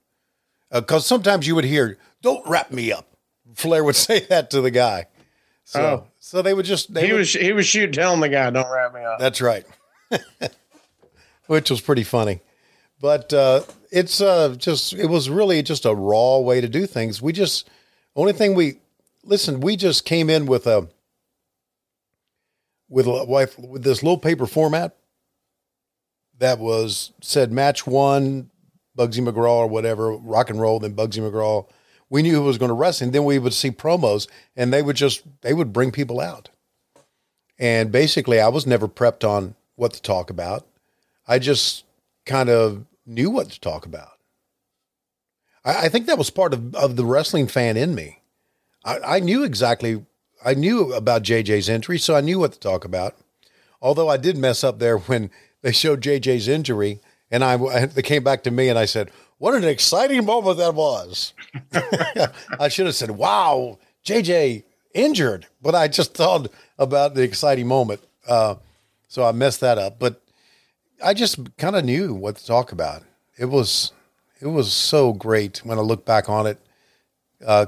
Because sometimes you would hear "Don't wrap me up." Flair would say that to the guy. So they would just... He was shooting, telling the guy, don't wrap me up. That's right. Which was pretty funny. But it was really just a raw way to do things. We just came in with this little paper format that said match one, Bugsy McGraw or whatever, Rock and Roll, then Bugsy McGraw. We knew who was going to wrestle, and then we would see promos, and they would bring people out. And basically, I was never prepped on what to talk about. I just kind of knew what to talk about. I think that was part of the wrestling fan in me. I knew about JJ's injury, so I knew what to talk about. Although I did mess up there when they showed JJ's injury, and they came back to me and I said, "What an exciting moment that was." I should have said, "Wow, JJ injured," but I just thought about the exciting moment. So I messed that up, but I just kind of knew what to talk about. It was so great when I look back on it.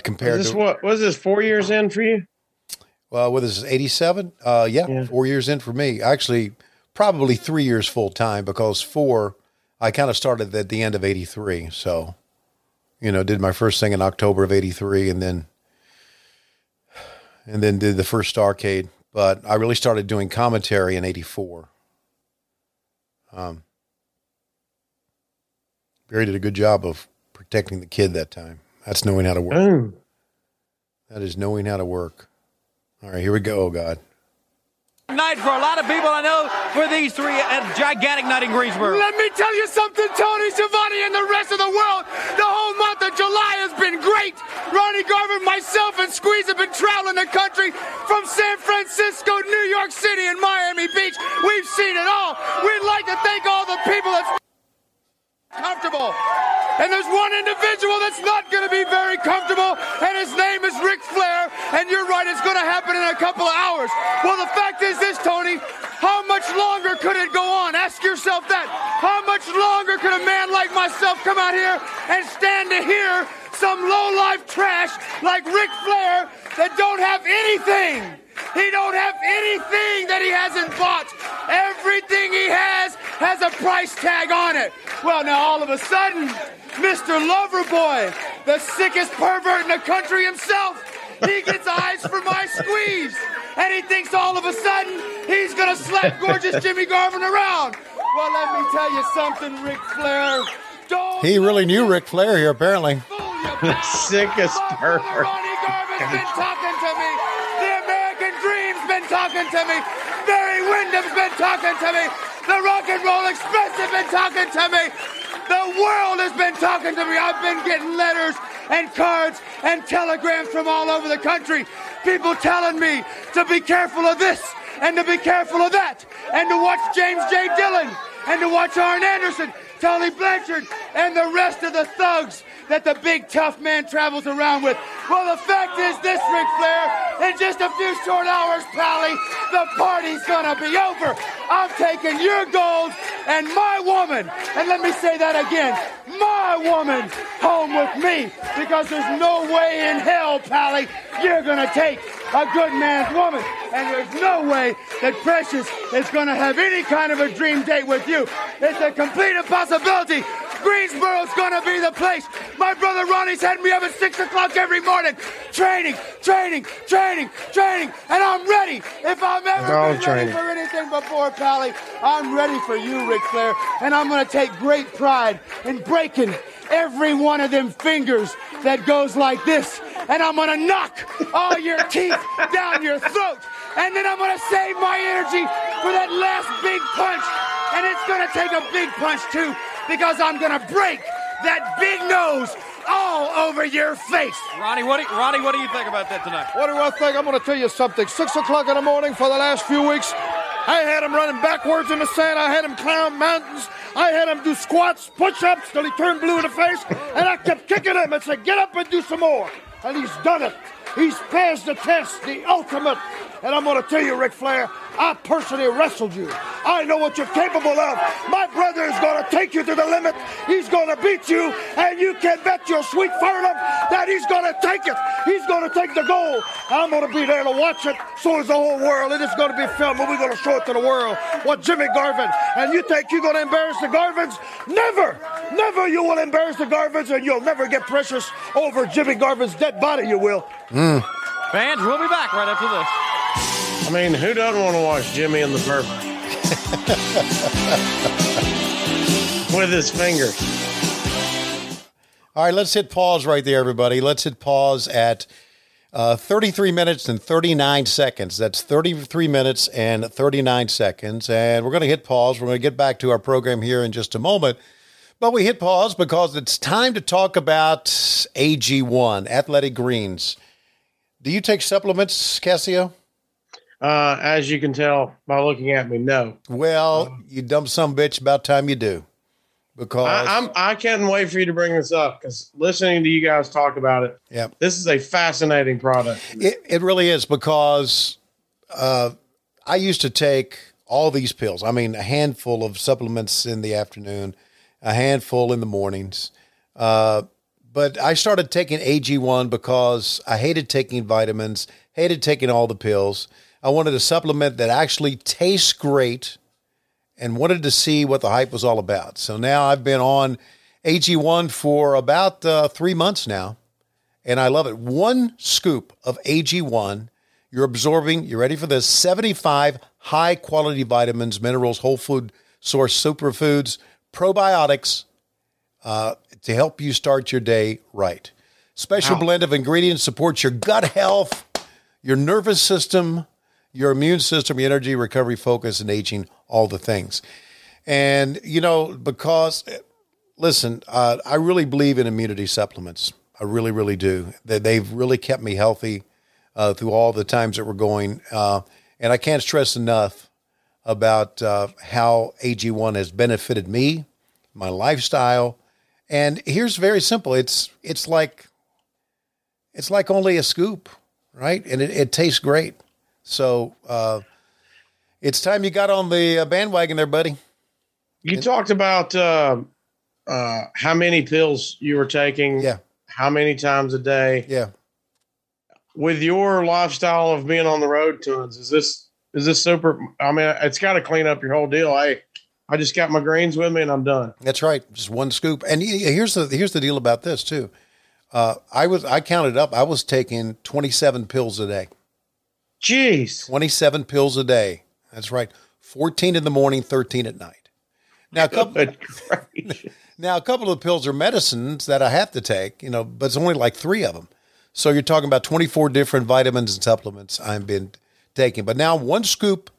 Compared to what was this, 4 years in for you? Well, what is this, 87? Yeah, 4 years in for me. Actually, probably 3 years full time, because I kind of started at the end of 83. So, did my first thing in October of 83 and then did the first Starcade. But I really started doing commentary in 84. Barry did a good job of protecting the kid that time. That's knowing how to work. Oh. That is knowing how to work. All right, here we go. Oh, God. Night for a lot of people I know for these three at gigantic night in Greensboro. Let me tell you something, Tony Schiavone and the rest of the world. The whole month of July has been great. Ronnie Garvin, myself, and Squeeze have been traveling the country from San Francisco, New York City, and Miami Beach. We've seen it all. We'd like to thank all the people that's comfortable. And there's one individual that's not going to be very comfortable, and his name is Ric Flair, and you're right, it's going to happen in a couple of hours. Well, the fact is this, Tony, how much longer could it go on? Ask yourself that. How much longer could a man like myself come out here and stand to hear some low-life trash like Ric Flair that don't have anything? He don't have anything that he hasn't bought. Everything he has a price tag on it. Well, now all of a sudden, Mr. Loverboy, the sickest pervert in the country himself, he gets eyes for my Squeeze. And he thinks all of a sudden he's going to slap gorgeous Jimmy Garvin around. Well, let me tell you something, Ric Flair. He really knew Ric Flair here, apparently. The sickest pervert. Ronnie Garvin's been talking to me. The American Dream's been talking to me. Barry Windham's been talking to me. The Rock and Roll Express has been talking to me. The world has been talking to me. I've been getting letters and cards and telegrams from all over the country. People telling me to be careful of this and to be careful of that, and to watch James J. Dillon and to watch Arn Anderson, Tully Blanchard, and the rest of the thugs that the big tough man travels around with. Well, the fact is this, Ric Flair, in just a few short hours, Pally, the party's gonna be over. I'm taking your gold and my woman, and let me say that again, my woman, home with me, because there's no way in hell, Pally, you're gonna take a good man's woman, and there's no way that Precious is gonna have any kind of a dream date with you. It's a complete impossibility. Greensboro's gonna be the place. My brother Ronnie's had me up at 6 o'clock every morning, training, and I'm ready. If I'm ever ready for anything before, Pally, I'm ready for you, Ric Flair, and I'm gonna take great pride in breaking every one of them fingers that goes like this, and I'm gonna knock all your teeth down your throat, and then I'm gonna save my energy for that last big punch, and it's gonna take a big punch too, because I'm gonna break that big nose all over your face. Ronnie, what do you think about that tonight? What do I think? I'm gonna tell you something. 6 o'clock in the morning for the last few weeks, I had him running backwards in the sand. I had him climb mountains. I had him do squats, push-ups, till he turned blue in the face, and I kept kicking him and said, get up and do some more. And he's done it. He's passed the test, the ultimate. And I'm going to tell you, Ric Flair, I personally wrestled you. I know what you're capable of. My brother is going to take you to the limit. He's going to beat you, and you can bet your sweet furlong that he's going to take it. He's going to take the gold. I'm going to be there to watch it. So is the whole world. It is going to be filmed, and we're going to show it to the world. What Jimmy Garvin, and you think you're going to embarrass the Garvins? Never, never you will embarrass the Garvins, and you'll never get Precious over Jimmy Garvin's dead body, you will. Fans, we'll be back right after this. I mean, who doesn't want to watch Jimmy in the pervert? With his finger. All right, let's hit pause right there, everybody. Let's hit pause at 33 minutes and 39 seconds. That's 33 minutes and 39 seconds. And we're going to hit pause. We're going to get back to our program here in just a moment. But we hit pause because it's time to talk about AG1, Athletic Greens. Do you take supplements, Cassio? As you can tell by looking at me, no. Well, you dumb sumbitch, about time you do. Because I can't wait for you to bring this up because listening to you guys talk about it, this is a fascinating product. It really is because I used to take all these pills. I mean, a handful of supplements in the afternoon, a handful in the mornings. But I started taking AG1 because I hated taking vitamins, hated taking all the pills. I wanted a supplement that actually tastes great and wanted to see what the hype was all about. So now I've been on AG1 for about 3 months now, and I love it. One scoop of AG1, you're absorbing, you ready for this, 75 high-quality vitamins, minerals, whole food source, superfoods, probiotics to help you start your day right. Special blend of ingredients supports your gut health, your nervous system, your immune system, your energy, recovery, focus, and aging, all the things. And, you know, because, listen, I really believe in immunity supplements. I really, really do. They've really kept me healthy through all the times that we're going. And I can't stress enough about how AG1 has benefited me, my lifestyle. And here's very simple. It's like only a scoop, right? And it tastes great. So it's time you got on the bandwagon there, buddy. You talked about how many pills you were taking, how many times a day. Yeah. With your lifestyle of being on the road tons, is this super? I mean, it's got to clean up your whole deal. I just got my greens with me and I'm done. That's right. Just one scoop. And here's the deal about this too. I counted up. I was taking 27 pills a day. Jeez. 27 pills a day. That's right. 14 in the morning, 13 at night. Now, a couple of pills are medicines that I have to take, you know, but it's only like 3 of them. So you're talking about 24 different vitamins and supplements I've been taking. But now one scoop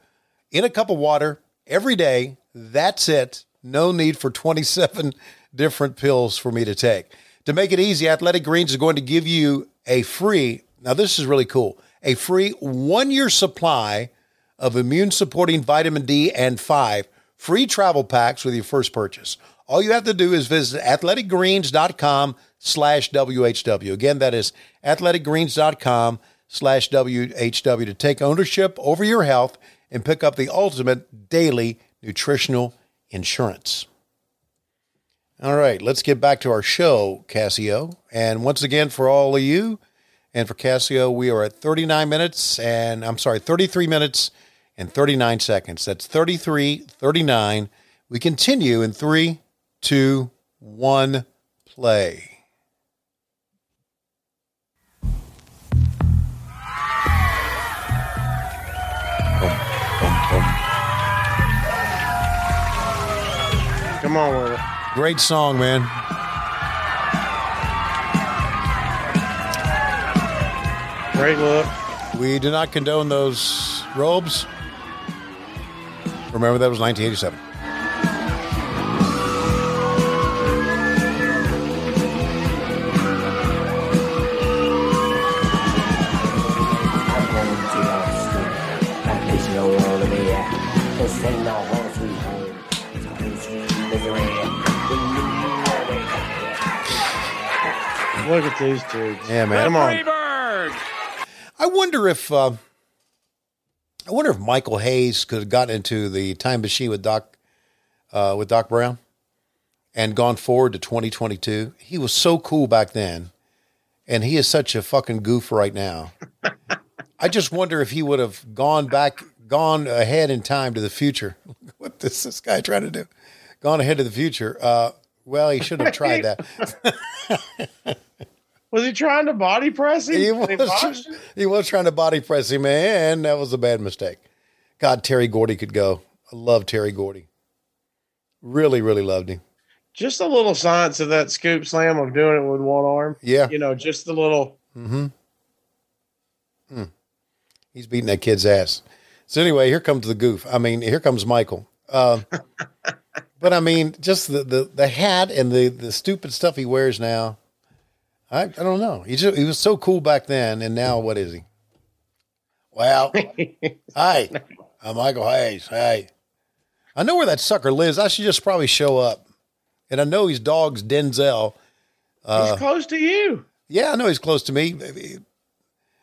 in a cup of water every day. That's it. No need for 27 different pills for me to take. To make it easy, Athletic Greens is going to give you a free, now this is really cool, a free 1-year supply of immune-supporting vitamin D and 5 free travel packs with your first purchase. All you have to do is visit athleticgreens.com/WHW. Again, that is athleticgreens.com/WHW to take ownership over your health and pick up the ultimate daily nutritional insurance. All right, let's get back to our show, Cassio. And once again, for all of you, and for Cassio, we are at 33 minutes and 39 seconds. That's 33:39. We continue in 3, 2, 1, play. Come on, Will. Great song, man. Great look. We do not condone those robes. Remember, that was 1987. Look at these dudes. Yeah, man. Come on. I wonder if Michael Hayes could have gotten into the time machine with Doc Brown and gone forward to 2022. He was so cool back then, and he is such a fucking goof right now. I just wonder if he would have gone ahead in time to the future. What is this guy trying to do? Gone ahead to the future. Well, he should have tried that. Was he trying to body press him? He was trying to body press him, and that was a bad mistake. God, Terry Gordy could go. I love Terry Gordy. Really, really loved him. Just a little science of that scoop slam of doing it with one arm. Yeah. You know, just a little. Mm-hmm. He's beating that kid's ass. So anyway, here comes the goof. I mean, here comes Michael. But I mean, just the hat and the stupid stuff he wears now. I don't know. He was so cool back then, and now what is he? Well, hi, I'm Michael Hayes. Hey, I know where that sucker lives. I should just probably show up. And I know his dog's Denzel. He's close to you. Yeah, I know he's close to me.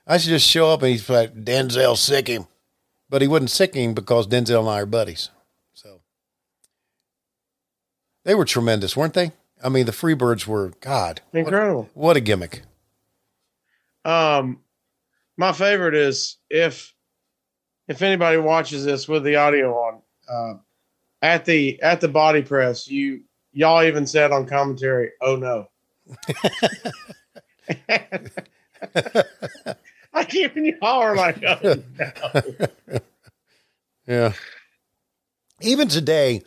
I should just show up, and he's like, Denzel, sick him. But he wouldn't sick him because Denzel and I are buddies. So they were tremendous, weren't they? I mean, the Freebirds were, God, incredible. What a gimmick. My favorite is if anybody watches this with the audio on, at the body press, y'all even said on commentary, "Oh no." I keep y'all are like, "Oh no." Yeah. Even today,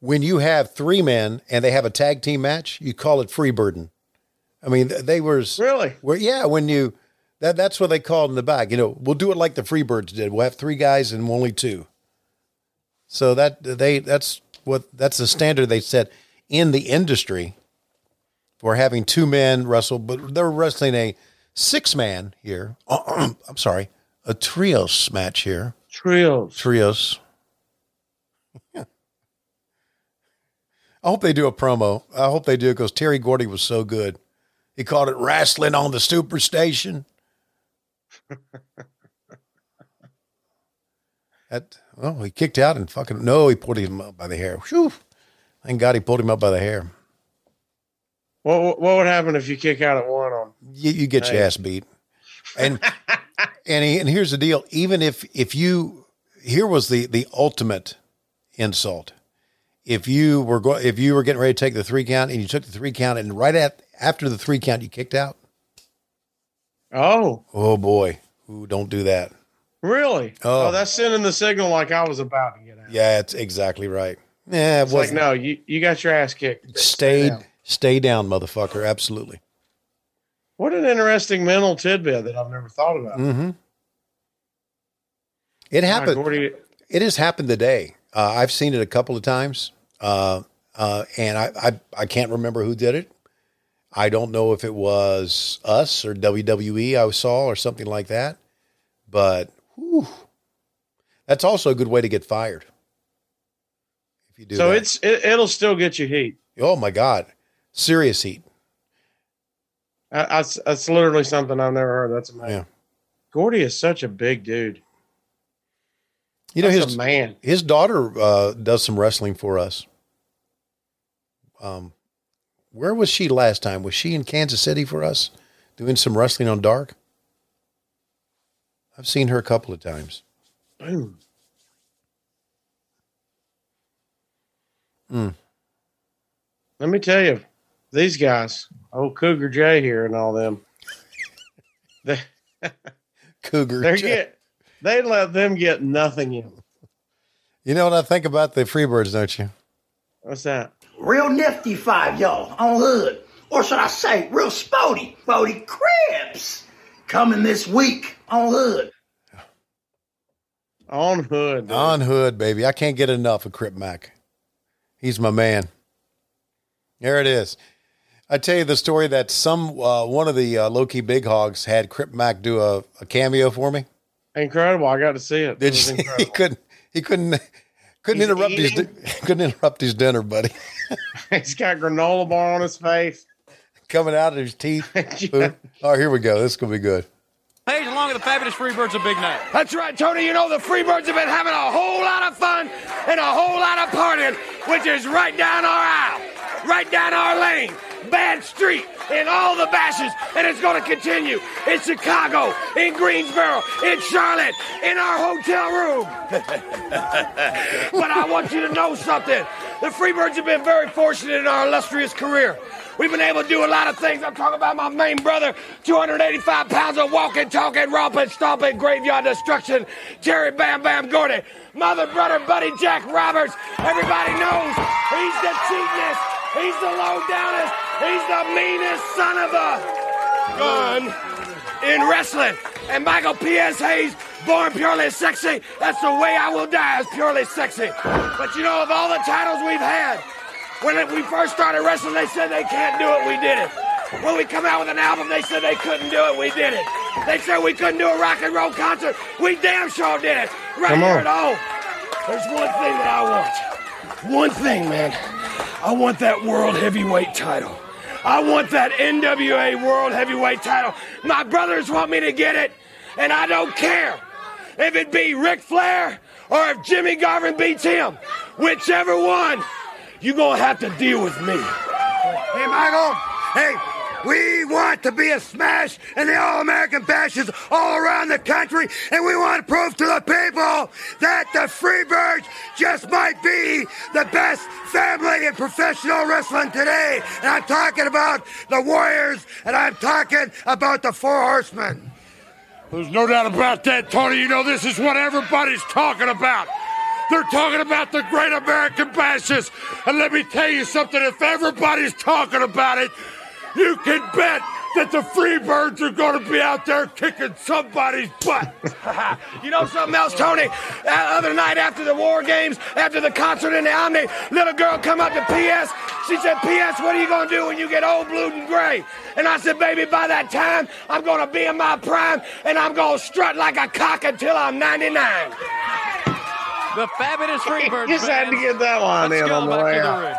when you have three men and they have a tag team match, you call it freebirding. I mean, they were really yeah. When you that's what they called in the back. You know, we'll do it like the Freebirds did. We'll have three guys and only two. So that's the standard they set in the industry for having two men wrestle, but they're wrestling a six-man here. I'm sorry, a trios match here. Trios. Yeah. I hope they do a promo. I hope they do because Terry Gordy was so good. He called it wrestling on the superstation. He kicked out and he pulled him up by the hair. Whew. Thank God he pulled him up by the hair. What would happen if you kick out at one on? You get your ass beat. And and here's the deal. Even if you, here was the ultimate insult. If you were getting ready to take the three count and you took the three count and after the three count, you kicked out. Oh boy. Ooh, don't do that. Really? Oh, that's sending the signal like I was about to get out. Yeah, that's exactly right. Yeah, it's like, no, you got your ass kicked. Stay down, motherfucker. Absolutely. What an interesting mental tidbit that I've never thought about. Mm-hmm. It happened. It has happened today. I've seen it a couple of times. And I can't remember who did it. I don't know if it was us or WWE I saw or something like that, but whew, that's also a good way to get fired. If you do so that. It'll still get you heat. Oh my God. Serious heat. That's literally something I've never heard. That's amazing. Yeah. Gordy is such a big dude. You know, that's his daughter does some wrestling for us. Where was she last time? Was she in Kansas City for us doing some wrestling on Dark? I've seen her a couple of times. Boom. Mm. Let me tell you, these guys, old Cougar Jay here and all them. Cougar Jay. They let them get nothing in. You know what I think about the Freebirds, don't you? What's that? Real nifty five, y'all, on hood. Or should I say, real spotty, Bodie Cribs, coming this week on hood. On hood. Dude. On hood, baby. I can't get enough of Crip Mac. He's my man. There it is. I tell you the story that one of the low-key big hogs had Crip Mac do a cameo for me. Incredible. I got to see it. Did you? He couldn't interrupt his dinner, buddy. He's got granola bar on his face, coming out of his teeth. Yeah. Oh, here we go. This is gonna be good. Hey, along with the fabulous Freebirds, a big night. That's right, Tony. You know the Freebirds have been having a whole lot of fun and a whole lot of partying, which is right down our aisle, right down our lane, Bad Street, in all the bashes, and it's going to continue in Chicago, in Greensboro, in Charlotte, in our hotel room. But I want you to know something. The Freebirds have been very fortunate in our illustrious career. We've been able to do a lot of things. I'm talking about my main brother, 285 pounds of walking, talking, romping, stomping, graveyard destruction, Jerry Bam Bam Gordy, mother, brother, buddy, Jack Roberts. Everybody knows he's the cheatiness. He's the low-downest. He's the meanest son of a gun in wrestling. And Michael P.S. Hayes, born purely sexy, that's the way I will die, is purely sexy. But you know, of all the titles we've had, when we first started wrestling, they said they can't do it, we did it. When we come out with an album, they said they couldn't do it, we did it. They said we couldn't do a rock and roll concert, we damn sure did it. Right here at home. There's one thing that I want. One thing, man. I want that world heavyweight title. I want that NWA World Heavyweight title. My brothers want me to get it, and I don't care if it be Ric Flair or if Jimmy Garvin beats him. Whichever one, you're going to have to deal with me. Hey, Michael, hey, we want to be a smash in the All-American Bashes all around the country, and we want to prove to the people that the Freebirds just might be the best family in professional wrestling today. And I'm talking about the Warriors, and I'm talking about the Four Horsemen. There's no doubt about that, Tony. You know, this is what everybody's talking about. They're talking about the Great American Bashes. And let me tell you something, if everybody's talking about it, you can bet that the Freebirds are going to be out there kicking somebody's butt. You know something else, Tony? That other night after the War Games, after the concert in the Omni, little girl come up to P.S. She said, P.S., what are you going to do when you get old, blue, and gray? And I said, baby, by that time, I'm going to be in my prime, and I'm going to strut like a cock until I'm 99. The fabulous Freebirds. You just had to get that one in on the way out.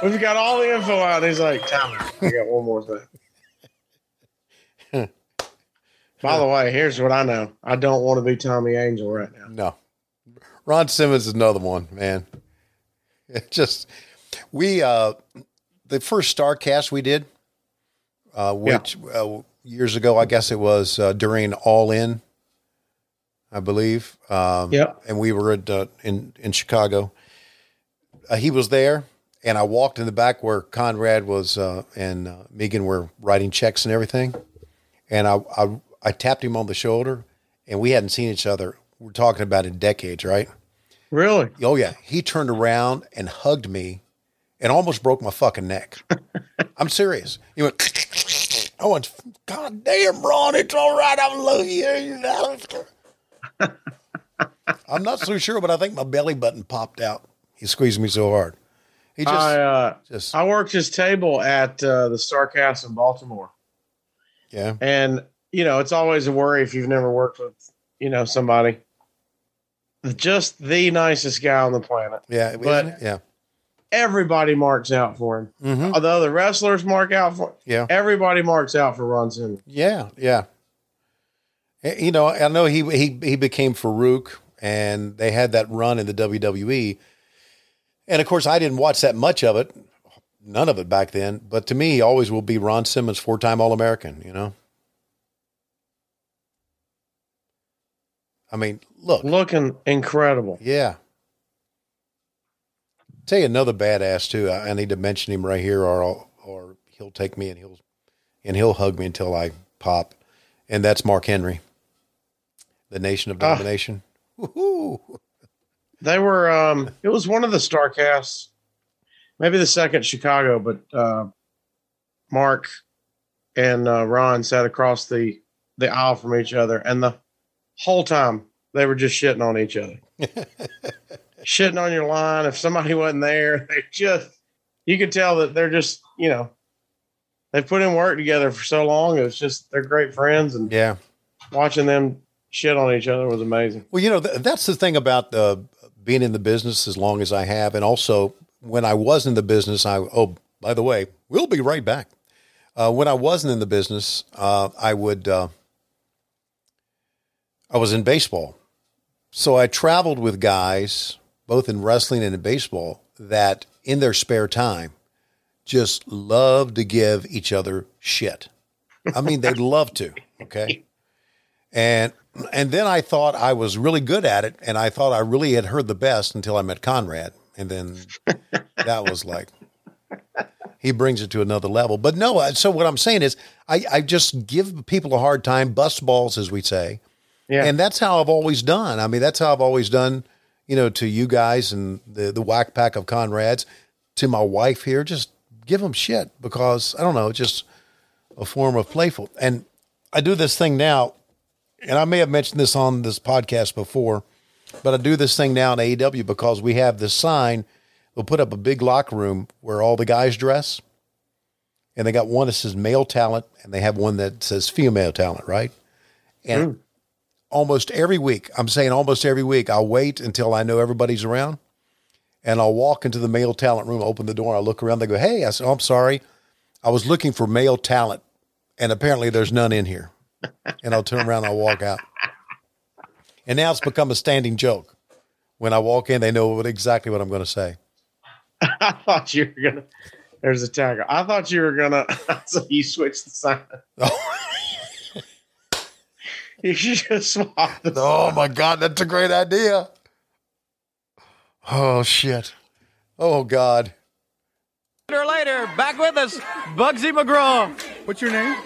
We've got all the info out. He's like, tell me, I got one more thing. By the way, here's what I know. I don't want to be Tommy Angel right now. No. Ron Simmons is another one, man. It just, the first StarCast we did, years ago, I guess it was during All In, I believe. And we were at, in Chicago. He was there. And I walked in the back where Conrad was and Megan were writing checks and everything. And I tapped him on the shoulder, and we hadn't seen each other. We're talking about in decades, right? Really? Oh, yeah. He turned around and hugged me and almost broke my fucking neck. I'm serious. He went, I went, God damn, Ron, it's all right. I love you. I'm not so sure, but I think my belly button popped out. He squeezed me so hard. I worked his table at the StarCast in Baltimore. Yeah. And, you know, it's always a worry if you've never worked with, you know, somebody. Just the nicest guy on the planet. Yeah. But yeah, everybody marks out for him. Mm-hmm. Although the wrestlers mark out for him. Yeah. Everybody marks out for Ron Simmons. Yeah. Yeah. You know, I know he became Farouk, and they had that run in the WWE. And, of course, I didn't watch that much of it, none of it back then. But to me, he always will be Ron Simmons, four-time All-American, you know? I mean, look. Looking incredible. Yeah. I'll tell you another badass, too. I need to mention him right here, or he'll take me and he'll hug me until I pop. And that's Mark Henry, the Nation of Domination. Woohoo! They were, it was one of the StarCasts, maybe the second Chicago, but Mark and Ron sat across the aisle from each other, and the whole time they were just shitting on each other. Shitting on your line. If somebody wasn't there, you could tell that they're just, you know, they put in work together for so long. It was just, they're great friends, and watching them shit on each other was amazing. Well, you know, that's the thing about being in the business as long as I have. And also when I was in the business, by the way, we'll be right back. When I wasn't in the business, I was in baseball. So I traveled with guys, both in wrestling and in baseball, that in their spare time just love to give each other shit. I mean, they'd love to. Okay. And then I thought I was really good at it, and I thought I really had heard the best until I met Conrad. And then that was like, he brings it to another level. But no, so what I'm saying is I just give people a hard time, bust balls, as we say. Yeah. And that's how I've always done. I mean, that's how I've always done, you know, to you guys and the whack pack of Conrads, to my wife here, just give them shit because, I don't know, it's just a form of playful. And I do this thing now, and I may have mentioned this on this podcast before, but I do this thing now in AEW because we have this sign. We'll put up a big locker room where all the guys dress, and they got one that says male talent, and they have one that says female talent, right? And almost every week, I'm saying almost every week, I'll wait until I know everybody's around, and I'll walk into the male talent room, open the door, I look around, they go, hey, I said, oh, I'm sorry. I was looking for male talent, and apparently there's none in here. And I'll turn around and I'll walk out. And now it's become a standing joke. When I walk in, they know exactly what I'm going to say. I thought you were going to, there's a tagger. I thought you were going to, so you switched the sign. Oh. You should just swap the sign. Oh my God, that's a great idea. Oh shit. Oh God. Later, back with us, Bugsy McGraw. What's your name?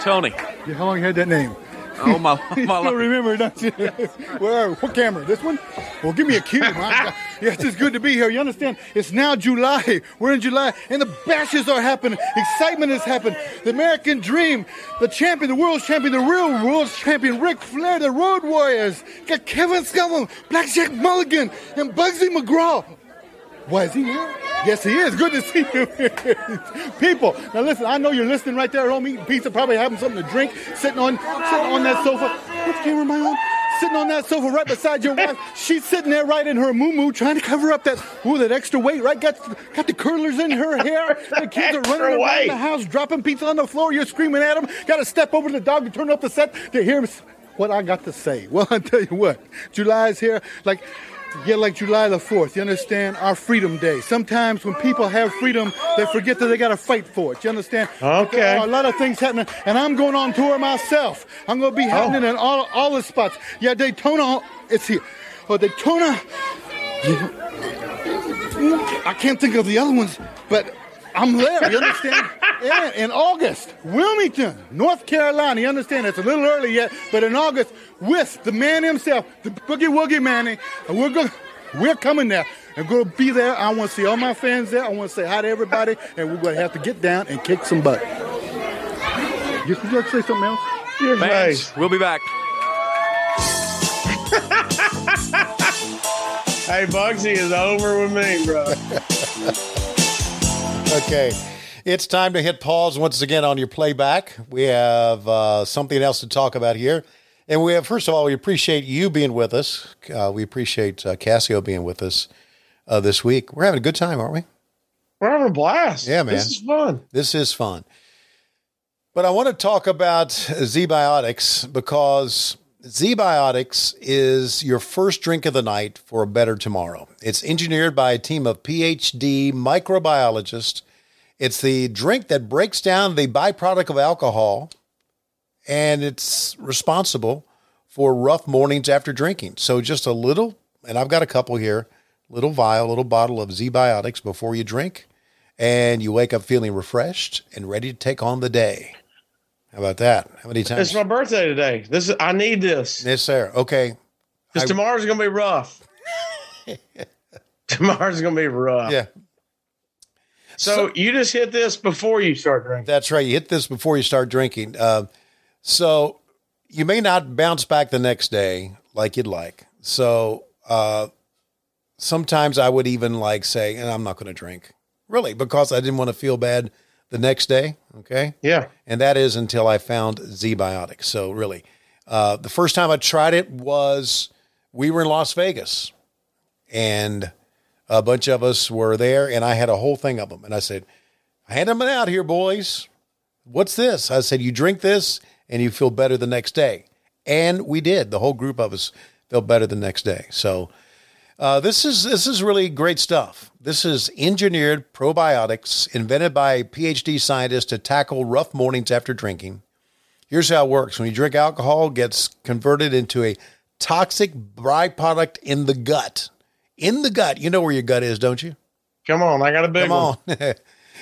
Tony. Yeah, how long you had that name? Oh my you still remember, don't you? Yes. Where? What camera? This one? Well, give me a cue. Yeah, it's just good to be here. You understand? It's now July. We're in July, and the bashes are happening. Excitement has happened. The American Dream, the champion, the world champion, the real world champion, Ric Flair, the Road Warriors, got Kevin Skelton, Blackjack Mulligan, and Bugsy McGraw. Why is he here? Yes, he is. Good to see you. People, now listen, I know you're listening right there at home, eating pizza, probably having something to drink, sitting on that sofa. Which camera am I on? Sitting on that sofa right beside your wife. She's sitting there right in her moo-moo trying to cover up that extra weight, right? Got the curlers in her hair. The kids are running around the house, dropping pizza on the floor. You're screaming at them. Got to step over to the dog to turn up the set to hear what I got to say. Well, I tell you what, July's here. Like July the 4th, you understand? Our Freedom Day. Sometimes when people have freedom, they forget that they got to fight for it. You understand? Okay. There are a lot of things happening, and I'm going on tour myself. I'm going to be happening in all the spots. Yeah, Daytona, it's here. Oh, Daytona. I can't think of the other ones, but I'm there, you understand? Yeah, in August, Wilmington, North Carolina, you understand? It's a little early yet, but in August, with the man himself, the Boogie Woogie Manny, we're coming there. I'm going to be there. I want to see all my fans there. I want to say hi to everybody, and we're going to have to get down and kick some butt. You can go say something else? Yes. Thanks. We'll be back. Hey, Bugsy is over with me, bro. Okay, it's time to hit pause once again on your playback. We have something else to talk about here. And we have, first of all, we appreciate you being with us. We appreciate Cassio being with us this week. We're having a good time, aren't we? We're having a blast. Yeah, man. This is fun. But I want to talk about ZBiotics because ZBiotics is your first drink of the night for a better tomorrow. It's engineered by a team of PhD microbiologists. It's the drink that breaks down the byproduct of alcohol, and it's responsible for rough mornings after drinking. So just a little, and I've got a couple here, little vial, little bottle of ZBiotics before you drink, and you wake up feeling refreshed and ready to take on the day. How about that? How many times? It's my birthday today. I need this. Yes, sir. Okay. Because tomorrow's going to be rough. Tomorrow's going to be rough. Yeah. So you just hit this before you start drinking. That's right. You hit this before you start drinking. So you may not bounce back the next day like you'd like. So sometimes I would even say, and I'm not going to drink. Really, because I didn't want to feel bad the next day, okay? Yeah. And that is until I found ZBiotics. So really, the first time I tried it was we were in Las Vegas, and a bunch of us were there, and I had a whole thing of them. And I said, hand them out here, boys. What's this? I said, you drink this, and you feel better the next day. And we did. The whole group of us felt better the next day. So this is really great stuff. This is engineered probiotics invented by a PhD scientist to tackle rough mornings after drinking. Here's how it works. When you drink alcohol, it gets converted into a toxic byproduct in the gut. In the gut. You know where your gut is, don't you? Come on. I got a big one. Come on.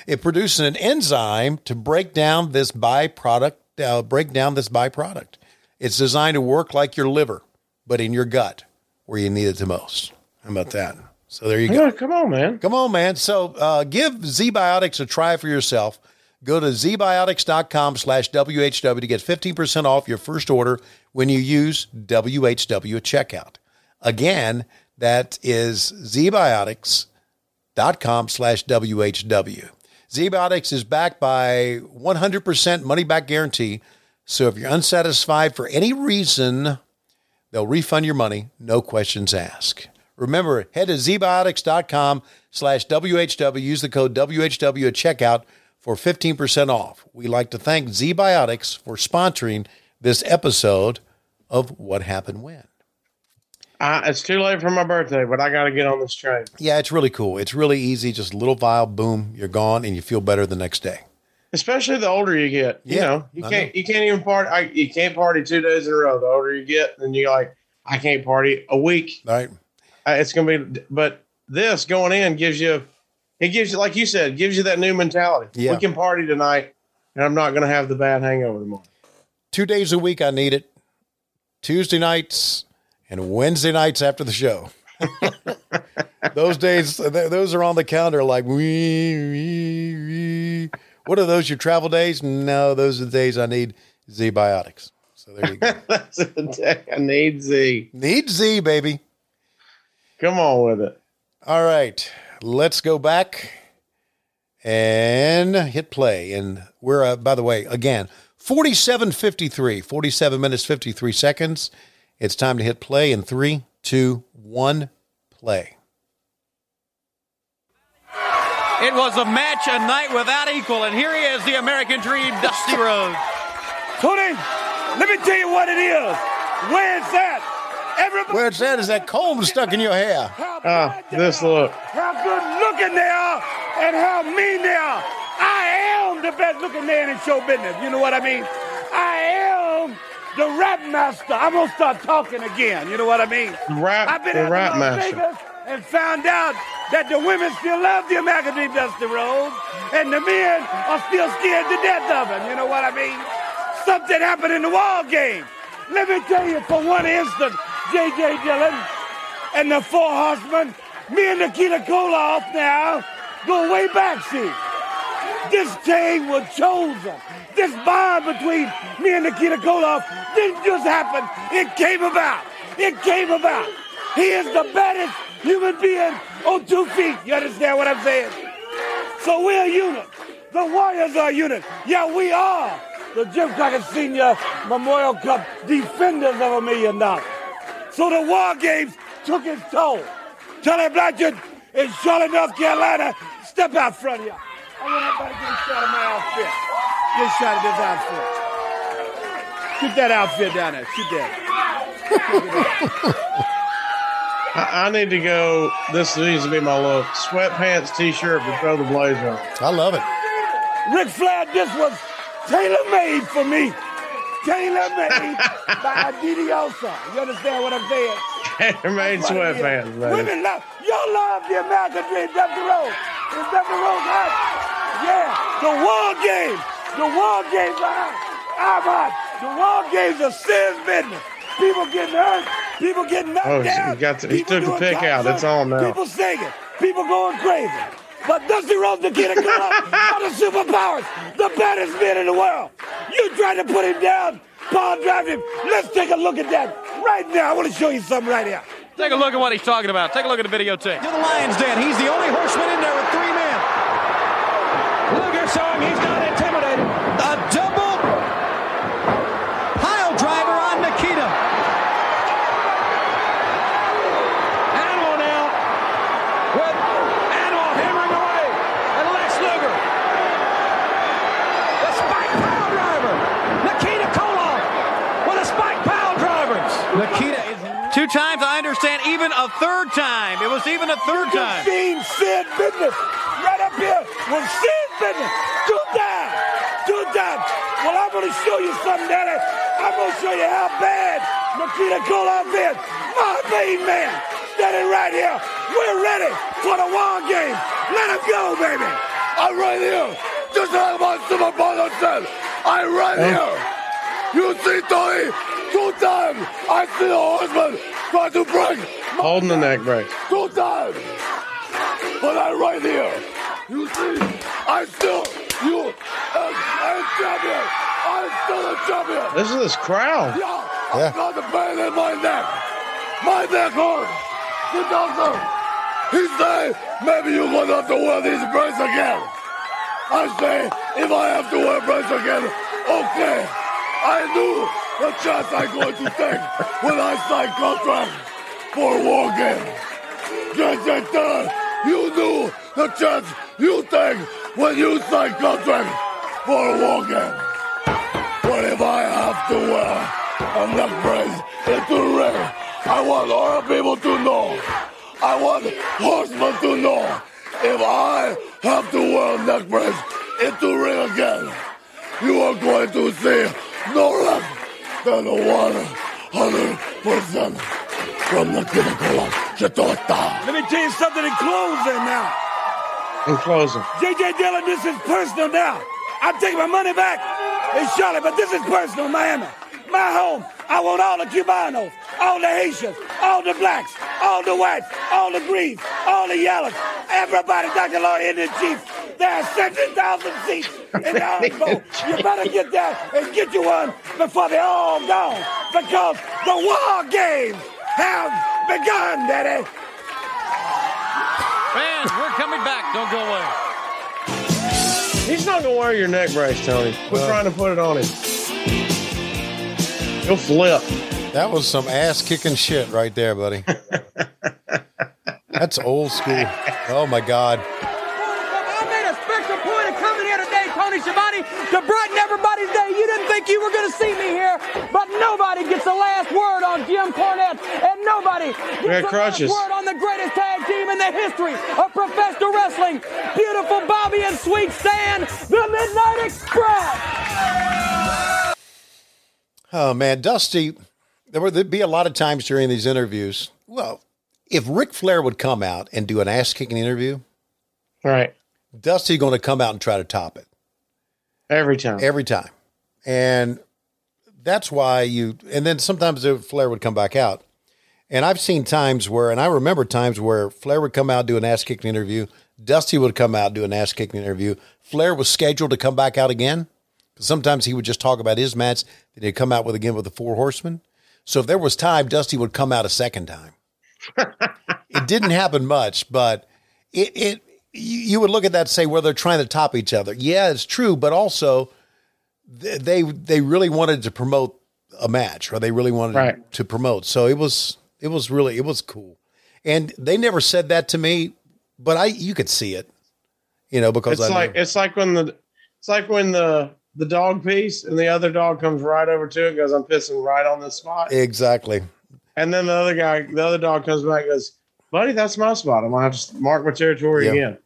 It produces an enzyme to break down this byproduct. It's designed to work like your liver, but in your gut where you need it the most. How about that? So there you go. Yeah, come on, man. So give ZBiotics a try for yourself. Go to zbiotics.com/WHW to get 15% off your first order when you use WHW at checkout. Again, that is zbiotics.com/WHW. ZBiotics is backed by 100% money-back guarantee. So if you're unsatisfied for any reason, they'll refund your money, no questions asked. Remember, head to zbiotics.com/WHW. Use the code WHW at checkout for 15% off. We'd like to thank ZBiotics for sponsoring this episode of What Happened When. It's too late for my birthday, but I got to get on this train. Yeah, it's really cool. It's really easy. Just a little vial, boom, you're gone, and you feel better the next day. Especially the older you get. Yeah, you know, you can't even party. You can't party 2 days in a row. The older you get, then you're like, I can't party a week. All right. It's going to be, but this going in gives you, like you said, gives you that new mentality. Yeah. We can party tonight, and I'm not going to have the bad hangover tomorrow. 2 days a week, I need it. Tuesday nights and Wednesday nights after the show. Those days, those are on the calendar like, we. What are those, your travel days? No, those are the days I need Z-Biotics. So there you go. That's the day I need Z. Need Z, baby. Come on with it. All right. Let's go back and hit play. And we're, by the way, again, 47 minutes, 53 seconds. It's time to hit play in 3, 2, 1, play. It was a match, a night without equal, and here he is, the American Dream, Dusty Rhodes. Tony, let me tell you what it is. Where's that? Everybody. Where it's that is that comb stuck in your hair. This look. How good looking they are, and how mean they are. I am the best looking man in show business. You know what I mean? I am the rap master. I'm going to start talking again. You know what I mean? I've been out to Las Vegas and found out that the women still love the American Dream, Dusty Rhodes, and the men are still scared to death of him. You know what I mean? Something happened in the war game. Let me tell you for one instant, J.J. Dillon and the Four Horsemen, me and Nikita Koloff now go way back, see. This thing was chosen. This bond between me and Nikita Koloff didn't just happen. It came about. It came about. He is the baddest human being on 2 feet. You understand what I'm saying? So we're a unit. The Warriors are a unit. Yeah, we are the Jim Crockett Senior Memorial Cup defenders of $1 million. So the war games took its toll. Charlie Blanchard in Charlotte, North Carolina, step out front of you. I want everybody to get a shot of my outfit. Get a shot of this outfit. Shoot that outfit down there. Shoot that. I need to go, this needs to be my look, sweatpants, t-shirt, but throw the blazer on. I love it. Ric Flair, this was tailor-made for me. Tailor-made by Adidiosa. You understand what I'm saying? Tailor-made sweatpants, baby. Women love, y'all love the American Dream, Dusty Rhodes. It's Dusty Rhodes hot. Yeah, the war games. The war games are hot. I'm hot. The war games are serious business. People getting hurt. People getting knocked down. He took the pick out. It's on now. People singing. People going crazy. But Dusty Rhodes, Nikita Koloff, are the superpowers, the baddest men in the world. You tried to put him down, Paul drive him. Let's take a look at that right now. I want to show you something right here. Take a look at what he's talking about. Take a look at the videotape. To the lion's den. He's the only horseman in there with 3 men. Luger saw him. He's not intimidated. A double pile driver on Nikita. Nikita, 2 times, I understand, even a third time. It was even a third time. You've seen Sid business right up here with Sid business. 2 times. 2 times. Well, I'm going to show you something, Daddy. I'm going to show you how bad Nikita Koloff is. My main man standing right here. We're ready for the war game. Let him go, baby. I'm right here. Just have my super ball on. I'm right here. You see, Tony? 2 times, I see the horseman try to break. Holding the neck break. 2 times. But I'm right here. You see, I still fuel. I'm still a champion. This is this crowd. Yeah. I'm not the pain in my neck. My neck hurts. The doctor, he said, maybe you're going to have to wear these braces again. I say, if I have to wear braces again, okay. I knew the chance I'm going to take when I signed contract for a war game. Just like that, you knew the chance you take when you sign contract for a war game. But if I have to wear a neck brace into the ring, I want all people to know. I want Horseman to know. If I have to wear a neck brace into the ring again, you are going to see no less than 100% from the Pinnacle of Chautauqua. Let me tell you something in closing now. In closing. J.J. Dillon, this is personal now. I'm taking my money back in Charlotte, but this is personal, Miami. My home. I want all the Cubanos, all the Haitians, all the blacks, all the whites, all the greens, all the yellows, everybody, Dr. Lord, in the Chiefs. There are 60,000 seats in the Orange Bowl. You better get there and get you one before they're all gone, because the war games have begun, Daddy. Man, we're coming back. Don't go away. He's not going to wear your neck brace, Tony. We're trying to put it on him. He'll flip. That was some ass-kicking shit right there, buddy. That's old school. Oh, my God. I made a special point of coming here today, Tony Schiavone, to brighten everybody's day. You didn't think you were going to see me here, but nobody gets the last word on Jim Cornette, and nobody gets the last word on the greatest tag team in the history of professional wrestling. Beautiful Bobby and Sweet Stan, the Midnight Express. Oh, man, Dusty, there'd be a lot of times during these interviews. Well, if Ric Flair would come out and do an ass-kicking interview, right, Dusty's going to come out and try to top it. Every time. And that's why and then sometimes Flair would come back out. And I've seen times where, and I remember times where Flair would come out, do an ass-kicking interview. Dusty would come out, do an ass-kicking interview. Flair was scheduled to come back out again. Sometimes he would just talk about his match that he'd come out with again with the Four Horsemen. So if there was time, Dusty would come out a second time. It didn't happen much, but you would look at that and say, well, they're trying to top each other. Yeah, it's true, but also they really wanted to promote a match, or they really wanted to promote. So it was cool. And they never said that to me, but you could see it, because it's like when the dog piece and the other dog comes right over to it and goes, I'm pissing right on this spot. Exactly. And then the other dog comes back and goes, buddy, that's my spot. I'm going to have to mark my territory again.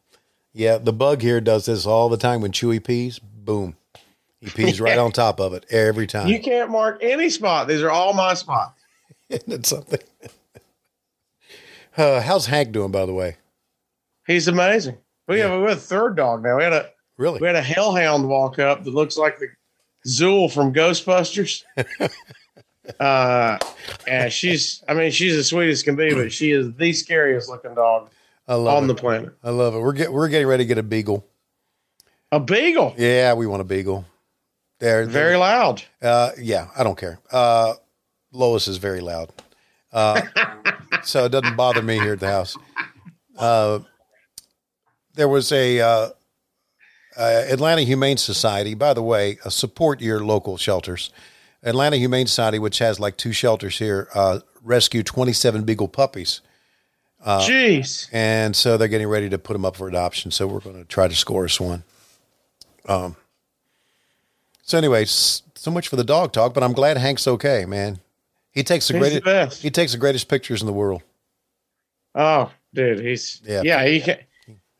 Yeah. The bug here does this all the time. When Chewy pees, boom, he pees right on top of it every time. You can't mark any spot. These are all my spots. Isn't it something? How's Hank doing, by the way? He's amazing. We have a third dog now. We had a hellhound walk up that looks like the Zool from Ghostbusters. And she's as sweet as can be, but she is the scariest looking dog on the planet. I love it. We're getting ready to get a beagle. A beagle? Yeah, we want a beagle. They're very loud. Yeah, I don't care. Lois is very loud. So it doesn't bother me here at the house. There was a... Atlanta Humane Society, by the way, support your local shelters. Atlanta Humane Society, which has like two shelters here, rescued 27 beagle puppies. Jeez. And so they're getting ready to put them up for adoption. So we're going to try to score us one. So anyway, so much for the dog talk, but I'm glad Hank's okay, man. He takes the greatest pictures in the world. Oh, dude. He's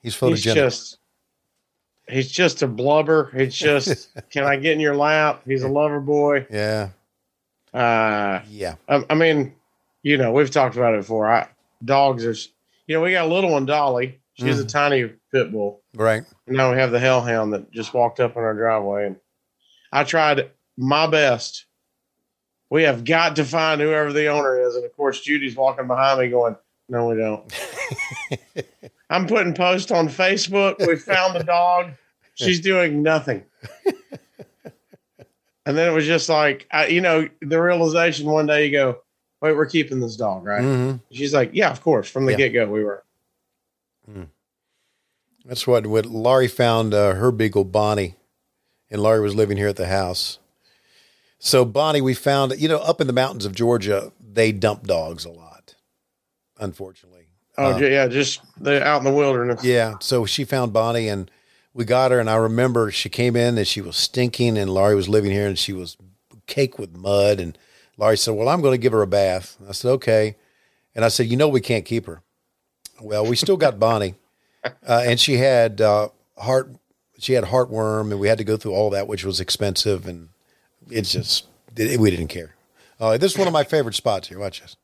photogenic. He's just a blubber. It's just, can I get in your lap? He's a lover boy. Yeah. I mean, we've talked about it before. Dogs are, we got a little one, Dolly. She's a tiny pit bull. Right. And now we have the hellhound that just walked up in our driveway. And I tried my best. We have got to find whoever the owner is. And, of course, Judy's walking behind me going, no, we don't. I'm putting posts on Facebook. We found the dog. She's doing nothing. And then it was just like, the realization one day you go, wait, we're keeping this dog, right? Mm-hmm. She's like, yeah, of course. From the get-go, we were. Mm. That's what Laurie found her beagle, Bonnie. And Laurie was living here at the house. So Bonnie, we found, up in the mountains of Georgia, they dump dogs a lot, unfortunately. Oh, just out in the wilderness. Yeah. So she found Bonnie and we got her. And I remember she came in and she was stinking and Laurie was living here and she was caked with mud. And Laurie said, well, I'm going to give her a bath. And I said, okay. And I said, we can't keep her. Well, we still got Bonnie. And she had heartworm and we had to go through all that, which was expensive. And it's just, we didn't care. This is one of my favorite spots here. Watch this.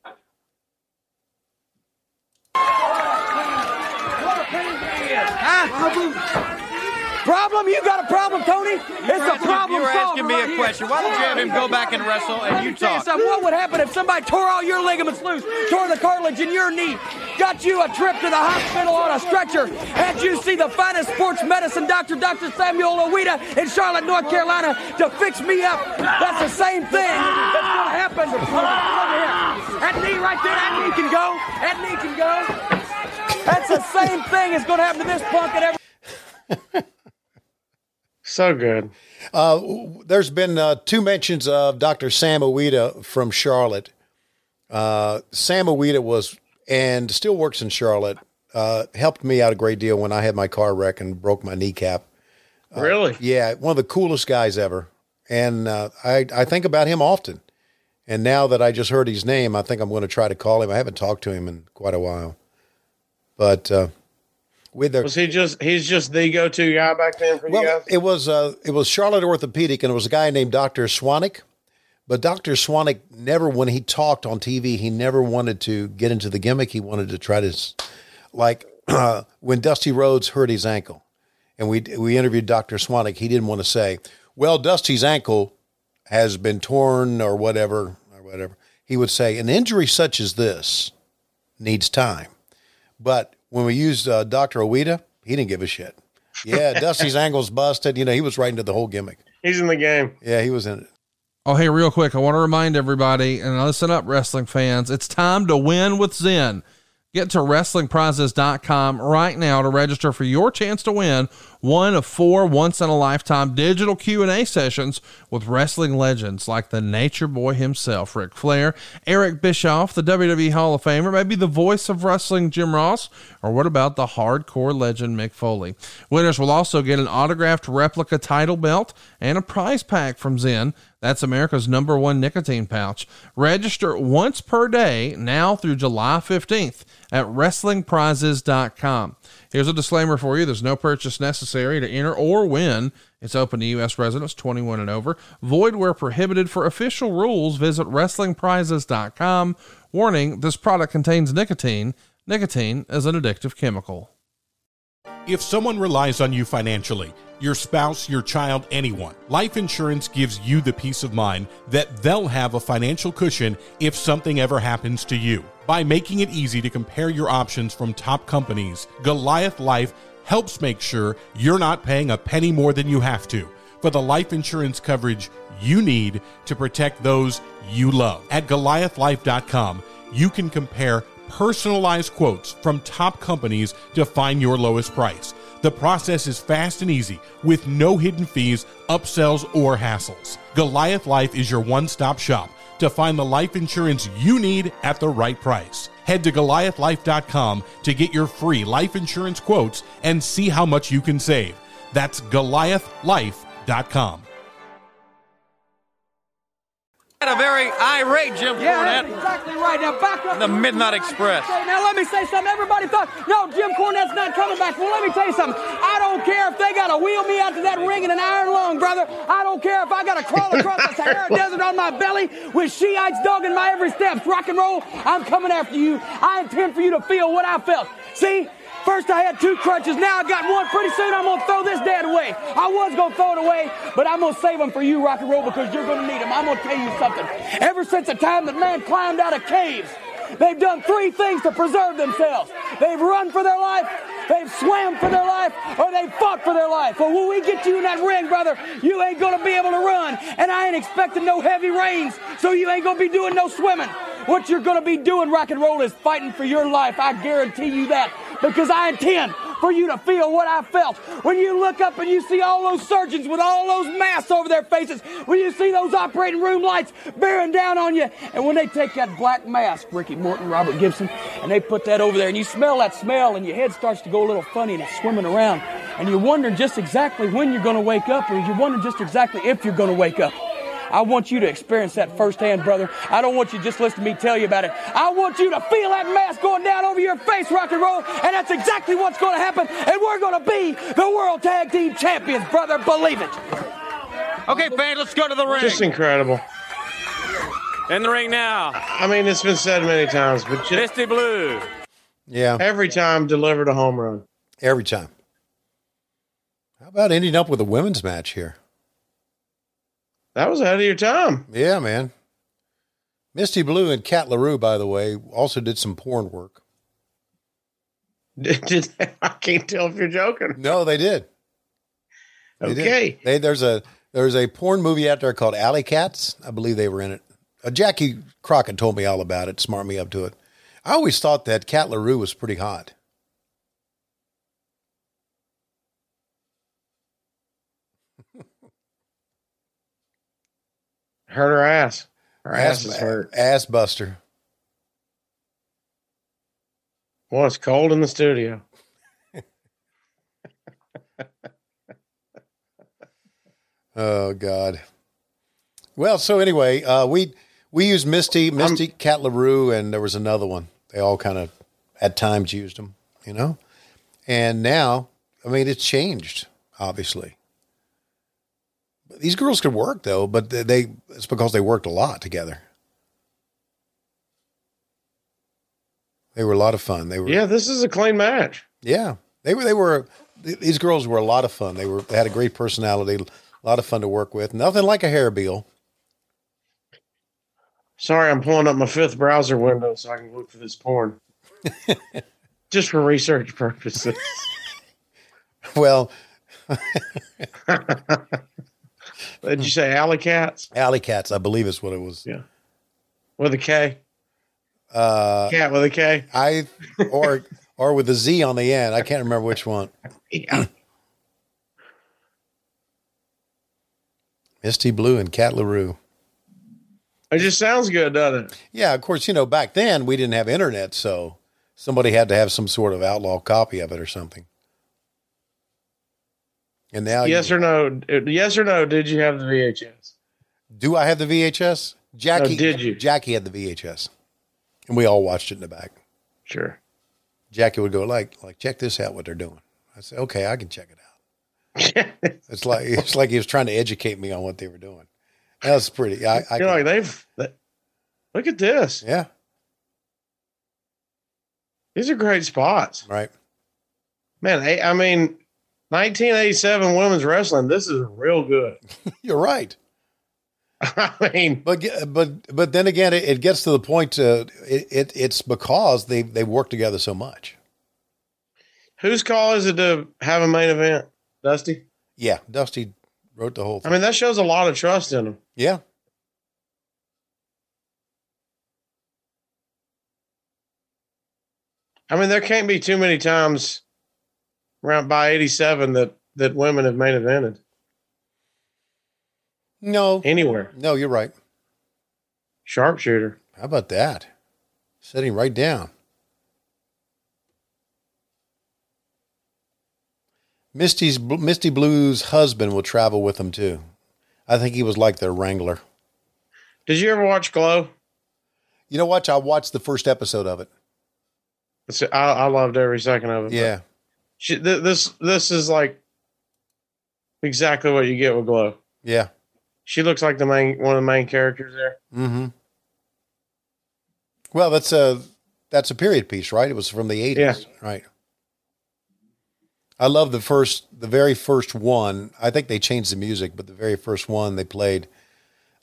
Problem? You got a problem, Tony? You're asking me a question. Why don't you have him go back and wrestle and you talk? What would happen if somebody tore all your ligaments loose, tore the cartilage in your knee, got you a trip to the hospital on a stretcher, had you see the finest sports medicine doctor, Dr. Samuel Owita in Charlotte, North Carolina, to fix me up? That's the same thing that's going to happen. That knee right there, that knee can go. That knee can go. That's the same thing that's going to happen to this punk and every... So good. There's been two mentions of Dr. Sam Owita from Charlotte. Sam Owita was, and still works in Charlotte, helped me out a great deal when I had my car wreck and broke my kneecap. Really? Yeah. One of the coolest guys ever. And I think about him often. And now that I just heard his name, I think I'm going to try to call him. I haven't talked to him in quite a while, but, he's just the go-to guy back then for you guys? It was Charlotte Orthopedic, and it was a guy named Dr. Swanick. But Dr. Swanick never, when he talked on TV, he never wanted to get into the gimmick. He wanted to try to, when Dusty Rhodes hurt his ankle, and we interviewed Dr. Swanick, he didn't want to say, well, Dusty's ankle has been torn or whatever, or whatever. He would say, an injury such as this needs time. But when we used Dr. Owita, he didn't give a shit. Yeah, Dusty's angle's busted. He was right into the whole gimmick. He's in the game. Yeah, he was in it. Oh, hey, real quick, I want to remind everybody, and listen up, wrestling fans, it's time to win with Zen. Get to WrestlingPrizes.com right now to register for your chance to win one of 4 once-in-a-lifetime digital Q&A sessions with wrestling legends like the Nature Boy himself, Ric Flair, Eric Bischoff, the WWE Hall of Famer, maybe the voice of wrestling, Jim Ross, or what about the hardcore legend, Mick Foley. Winners will also get an autographed replica title belt and a prize pack from Zen. That's America's #1 nicotine pouch. Register once per day now through July 15th at WrestlingPrizes.com. Here's a disclaimer for you. There's no purchase necessary to enter or win. It's open to U.S. residents 21 and over. Void where prohibited. For official rules, visit WrestlingPrizes.com. Warning, this product contains nicotine. Nicotine is an addictive chemical. If someone relies on you financially, your spouse, your child, anyone, life insurance gives you the peace of mind that they'll have a financial cushion if something ever happens to you. By making it easy to compare your options from top companies, Goliath Life helps make sure you're not paying a penny more than you have to for the life insurance coverage you need to protect those you love. At GoliathLife.com, you can compare personalized quotes from top companies to find your lowest price. The process is fast and easy with no hidden fees, upsells, or hassles. Goliath Life is your one-stop shop to find the life insurance you need at the right price. Head to GoliathLife.com to get your free life insurance quotes and see how much you can save. That's GoliathLife.com. A very irate Jim Cornette. That's exactly right. Now back up. The Midnight Express. Now let me say something. Everybody thought, no, Jim Cornette's not coming back. Well, let me tell you something. I don't care if they got to wheel me out to that ring in an iron lung, brother. I don't care if I got to crawl across the Sahara Desert on my belly with Shiites dogging my every step. Rock and roll, I'm coming after you. I intend for you to feel what I felt. See? First I had 2 crunches, now I got 1. Pretty soon I'm going to throw this dad away. I was going to throw it away, but I'm going to save them for you, Rock and Roll, because you're going to need them. I'm going to tell you something. Ever since the time that man climbed out of caves, they've done 3 things to preserve themselves. They've run for their life, They've swam for their life or they fought for their life. But when we get you in that ring, brother, you ain't going to be able to run. And I ain't expecting no heavy rains, so you ain't going to be doing no swimming. What you're going to be doing, Rock and Roll, is fighting for your life. I guarantee you that, because I intend for you to feel what I felt. When you look up and you see all those surgeons with all those masks over their faces, when you see those operating room lights bearing down on you, and when they take that black mask, Ricky Morton, Robert Gibson, and they put that over there, and you smell that smell, and your head starts to go a little funny, and it's swimming around, and you wonder just exactly when you're going to wake up, or you wonder just exactly if you're going to wake up. I want you to experience that firsthand, brother. I don't want you to just listen to me tell you about it. I want you to feel that mask going down over your face, Rock and Roll, and that's exactly what's going to happen, and we're going to be the World Tag Team Champions, brother. Believe it. Okay, fan, let's go to the ring. Just incredible. In the ring now. I mean, it's been said many times, but just... Misty Blue. Yeah. Every time delivered a home run. Every time. How about ending up with a women's match here? That was ahead of your time. Yeah, man. Misty Blue and Cat LaRue, by the way, also did some porn work. I can't tell if you're joking. No, they did. Okay. There's a porn movie out there called Alley Cats. I believe they were in it. Jackie Crockett told me all about it, smart me up to it. I always thought that Cat LaRue was pretty hot. Hurt her ass. Her ass is hurt. Ass buster. Well, it's cold in the studio. Oh, God. Well, so anyway, we used Misty, Cat LaRue, and there was another one. They all kind of, at times, used them, you know? And now, I mean, it's changed, obviously. These girls could work, though, but it's because they worked a lot together. They were a lot of fun. Yeah, this is a clean match. Yeah. These girls were a lot of fun. They had a great personality, a lot of fun to work with. Nothing like a hair beel. Sorry, I'm pulling up my fifth browser window so I can look for this porn. Just for research purposes. Well... Did you say Alley Cats? Alley Cats, I believe is what it was. Yeah, with a K. Cat with a K. Or with a Z on the end. I can't remember which one. Yeah. Misty Blue and Cat LaRue. It just sounds good, doesn't it? Yeah, of course. You know, back then we didn't have internet, so somebody had to have some sort of outlaw copy of it or something. And now, yes or no? Did you have the VHS? Do I have the VHS? Jackie, no, did you? Jackie had the VHS, and we all watched it in the back. Sure. Jackie would go like, check this out, what they're doing. I said, okay, I can check it out. it's like he was trying to educate me on what they were doing. That was pretty. Look at this. Yeah. These are great spots, right? Man, I mean. 1987 women's wrestling. This is real good. You're right. I mean, but then again, it gets to the point. It's because they work together so much. Whose call is it to have a main event? Dusty. Yeah, Dusty wrote the whole thing. I mean, that shows a lot of trust in him. Yeah. I mean, there can't be too many times. Around by 87 that women have main evented. No. Anywhere. No, you're right. Sharpshooter. How about that? Sitting right down. Misty Blue's husband will travel with them too. I think he was like their wrangler. Did you ever watch Glow? You know what? I watched the first episode of it. I loved every second of it. Yeah. This is like exactly what you get with Glow. Yeah. She looks like one of the main characters there. Mm-hmm. Well, that's a period piece, right? It was from the 80s, yeah. Right? I love the very first one. I think they changed the music, but the very first one they played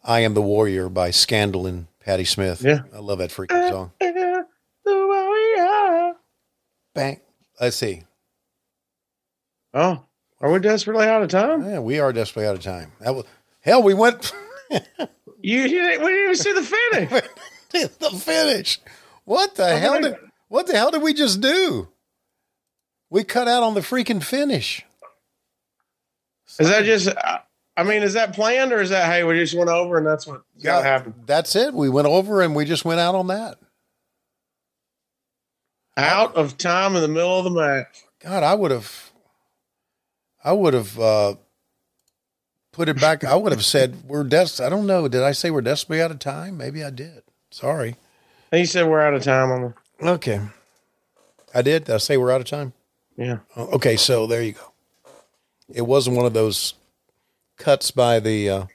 I Am the Warrior by Scandal and Patti Smith. Yeah. I love that freaking song. The Warrior. Bang. Let's see. Oh, are we desperately out of time? Yeah, we are desperately out of time. That was, hell, we went. We didn't even see the finish. The finish. What the hell did we just do? We cut out on the freaking finish. Is that just? I mean, is that planned or is that hey, we just went over and that's what got happened? That's it. We went over and we just went out on that. Out of time in the middle of the match. God, I would have put it back. I would have said we're I don't know. Did I say we're desperately out of time? Maybe I did. Sorry. You said we're out of time on the. Okay. I did. Did I say we're out of time? Yeah. Okay. So there you go. It wasn't one of those cuts by the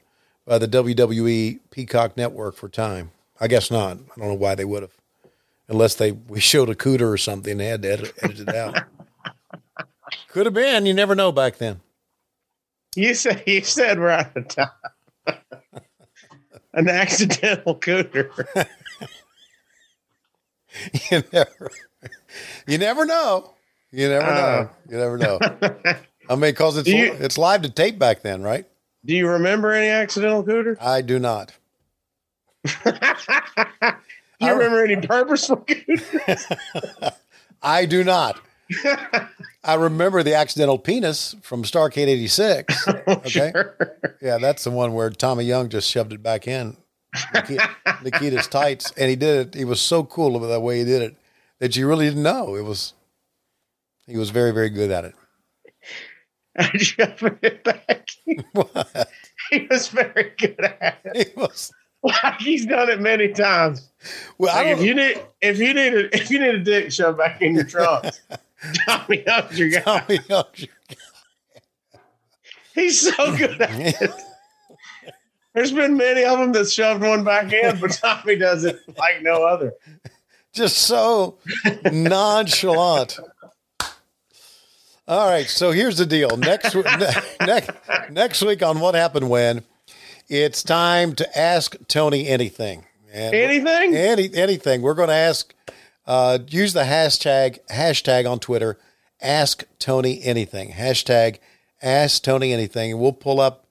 WWE Peacock Network for time. I guess not. I don't know why they would have, unless we showed a cooter or something and they had to edit it out. Could have been. You never know back then. You said we're out of time. An accidental cooter. You never know. I mean, cause it's live to tape back then, right? Do you remember any accidental cooter? I do not. Do you remember any purposeful cooters? I do not. I remember the accidental penis from Starrcade 86. Okay. Sure. Yeah. That's the one where Tommy Young just shoved it back in Nikita's tights. And he did it. He was so cool about the way he did it that you really didn't know. He was very, very good at it. I'm shoving it back. What? He was very good at it. He was. Like he's done it many times. Well, like if you need a dick shoved back in your trunks, Tommy Young's your guy. Tommy Young's your guy. He's so good at it. There's been many of them that shoved one back in, but Tommy does it like no other. Just so nonchalant. All right, so here's the deal. Next week on What Happened When, it's time to ask Tony anything. And anything? Anything. We're going to ask, use the hashtag on Twitter, Ask Tony Anything. Hashtag Ask Tony Anything. And we'll pull up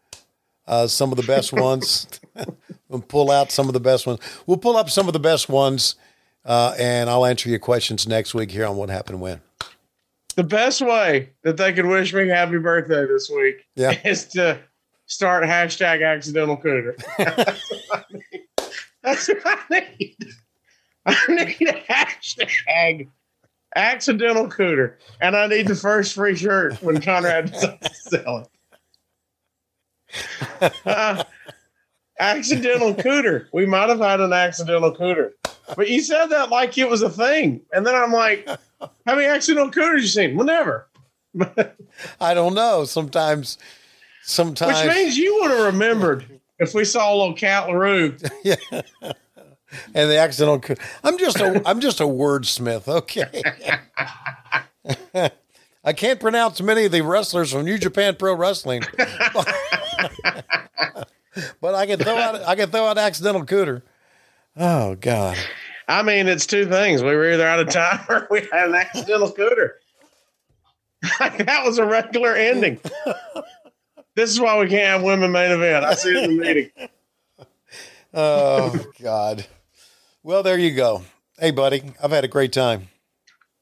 some of the best ones. We'll pull out some of the best ones. We'll pull up some of the best ones, and I'll answer your questions next week here on What Happened When. The best way that they could wish me happy birthday this week is to start hashtag accidental cooter. That's what I need. I need a hashtag accidental cooter. And I need the first free shirt when Conrad decides to sell it. Accidental cooter. We might have had an accidental cooter. But you said that like it was a thing. And then I'm like, how many accidental cooters you seen? Well, never. I don't know. Sometimes. Which means you would have remembered if we saw a little Cat LaRue. Yeah. And the accidental cooter. I'm just a wordsmith. Okay. I can't pronounce many of the wrestlers from New Japan Pro Wrestling. But I can throw out accidental cooter. Oh, God. I mean, it's two things. We were either out of time or we had an accidental cooter. That was a regular ending. This is why we can't have women main event. I see it in the meeting. Oh, God. Well, there you go. Hey, buddy, I've had a great time.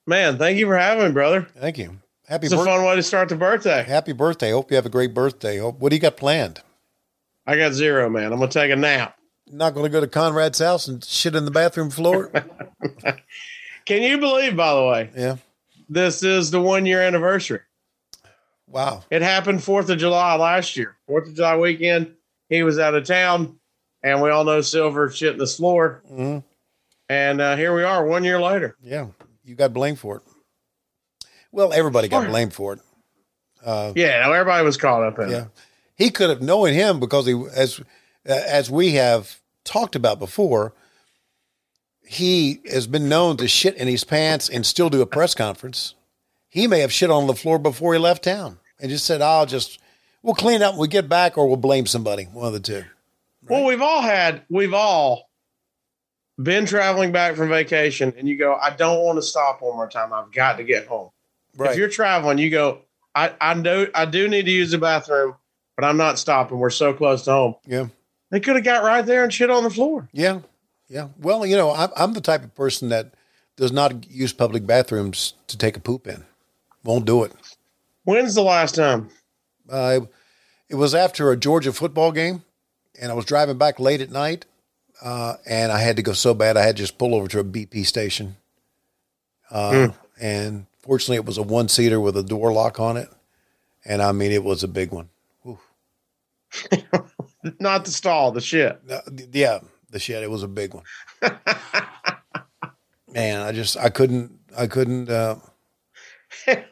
Man, thank you for having me, brother. Thank you. Happy birthday. It's a fun way to start the birthday. Happy birthday. Hope you have a great birthday. What do you got planned? I got zero, man. I'm going to take a nap. Not going to go to Conrad's house and shit in the bathroom floor. Can you believe, by the way, this is the 1 year anniversary. Wow. It happened 4th of July last year, 4th of July weekend. He was out of town and we all know Silver shit in the floor. Mm-hmm. And here we are 1 year later. Yeah. You got blamed for it. Well, everybody got blamed for it. Everybody was caught up in it. He could have known him because he, as we have talked about before, he has been known to shit in his pants and still do a press conference. He may have shit on the floor before he left town and just said, we'll clean up when we get back or we'll blame somebody. One of the two. Right? Well, we've all been traveling back from vacation and you go, I don't want to stop one more time. I've got to get home. Right. If you're traveling, you go, I do need to use the bathroom, but I'm not stopping. We're so close to home. Yeah. They could have got right there and shit on the floor. Yeah. Yeah. Well, you know, I'm the type of person that does not use public bathrooms to take a poop in. Won't do it. When's the last time? It was after a Georgia football game, and I was driving back late at night, and I had to go so bad I had to just pull over to a BP station. And fortunately, it was a one-seater with a door lock on it, and I mean, it was a big one. Not the stall, the shit. Yeah, the shit. It was a big one. Man, I couldn't. It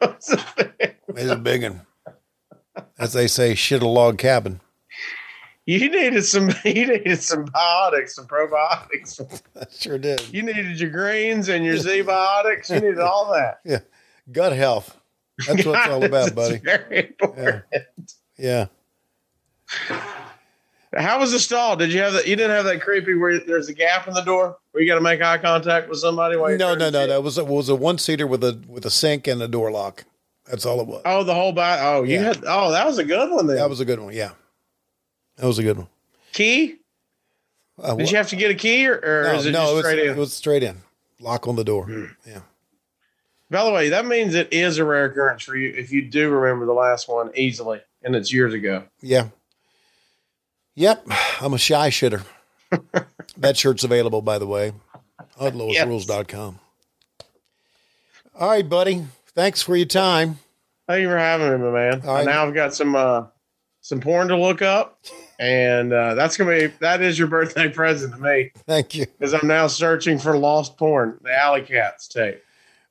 was a big one. As they say, shit a log cabin. You needed some biotics, some probiotics. I sure did. You needed your greens and your Z-biotics. You needed all that. Yeah. Gut health. That's what it's all about, buddy. Very important. Yeah. How was the stall? Did you have that? You didn't have that creepy where there's a gap in the door where you got to make eye contact with somebody? No. That was a one-seater with a sink and a door lock. That's all it was. Oh, the whole body. Oh, yeah. That was a good one then. That was a good one. Yeah. That was a good one. Key? Did you have to get a key or is it just straight in? It was straight in. Lock on the door. Mm. Yeah. By the way, that means it is a rare occurrence for you if you do remember the last one easily, and it's years ago. Yeah. Yep. I'm a shy shitter. That shirt's available, by the way, on LoisRules.com. All right, buddy. Thanks for your time. Thank you for having me, my man. All right. Now I've got some porn to look up, and that is your birthday present to me. Thank you. Because I'm now searching for lost porn, the Alley Cats tape.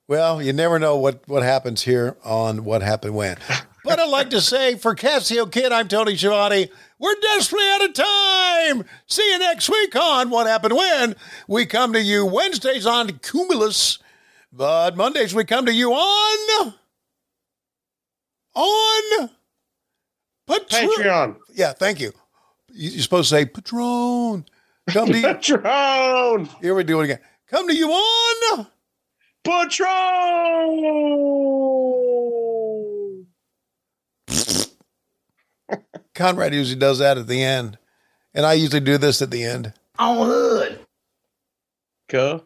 Well, you never know what happens here on What Happened When. But I'd like to say, for Cassio Kid, I'm Tony Schiavone. We're desperately out of time. See you next week on What Happened When. We come to you Wednesdays on Cumulus, but Mondays we come to you on Patreon. Yeah, thank you. You're supposed to say Patron. Come to Patron. Here we do it again. Come to you on Patron. Conrad usually does that at the end, and I usually do this at the end. On hood. Cool.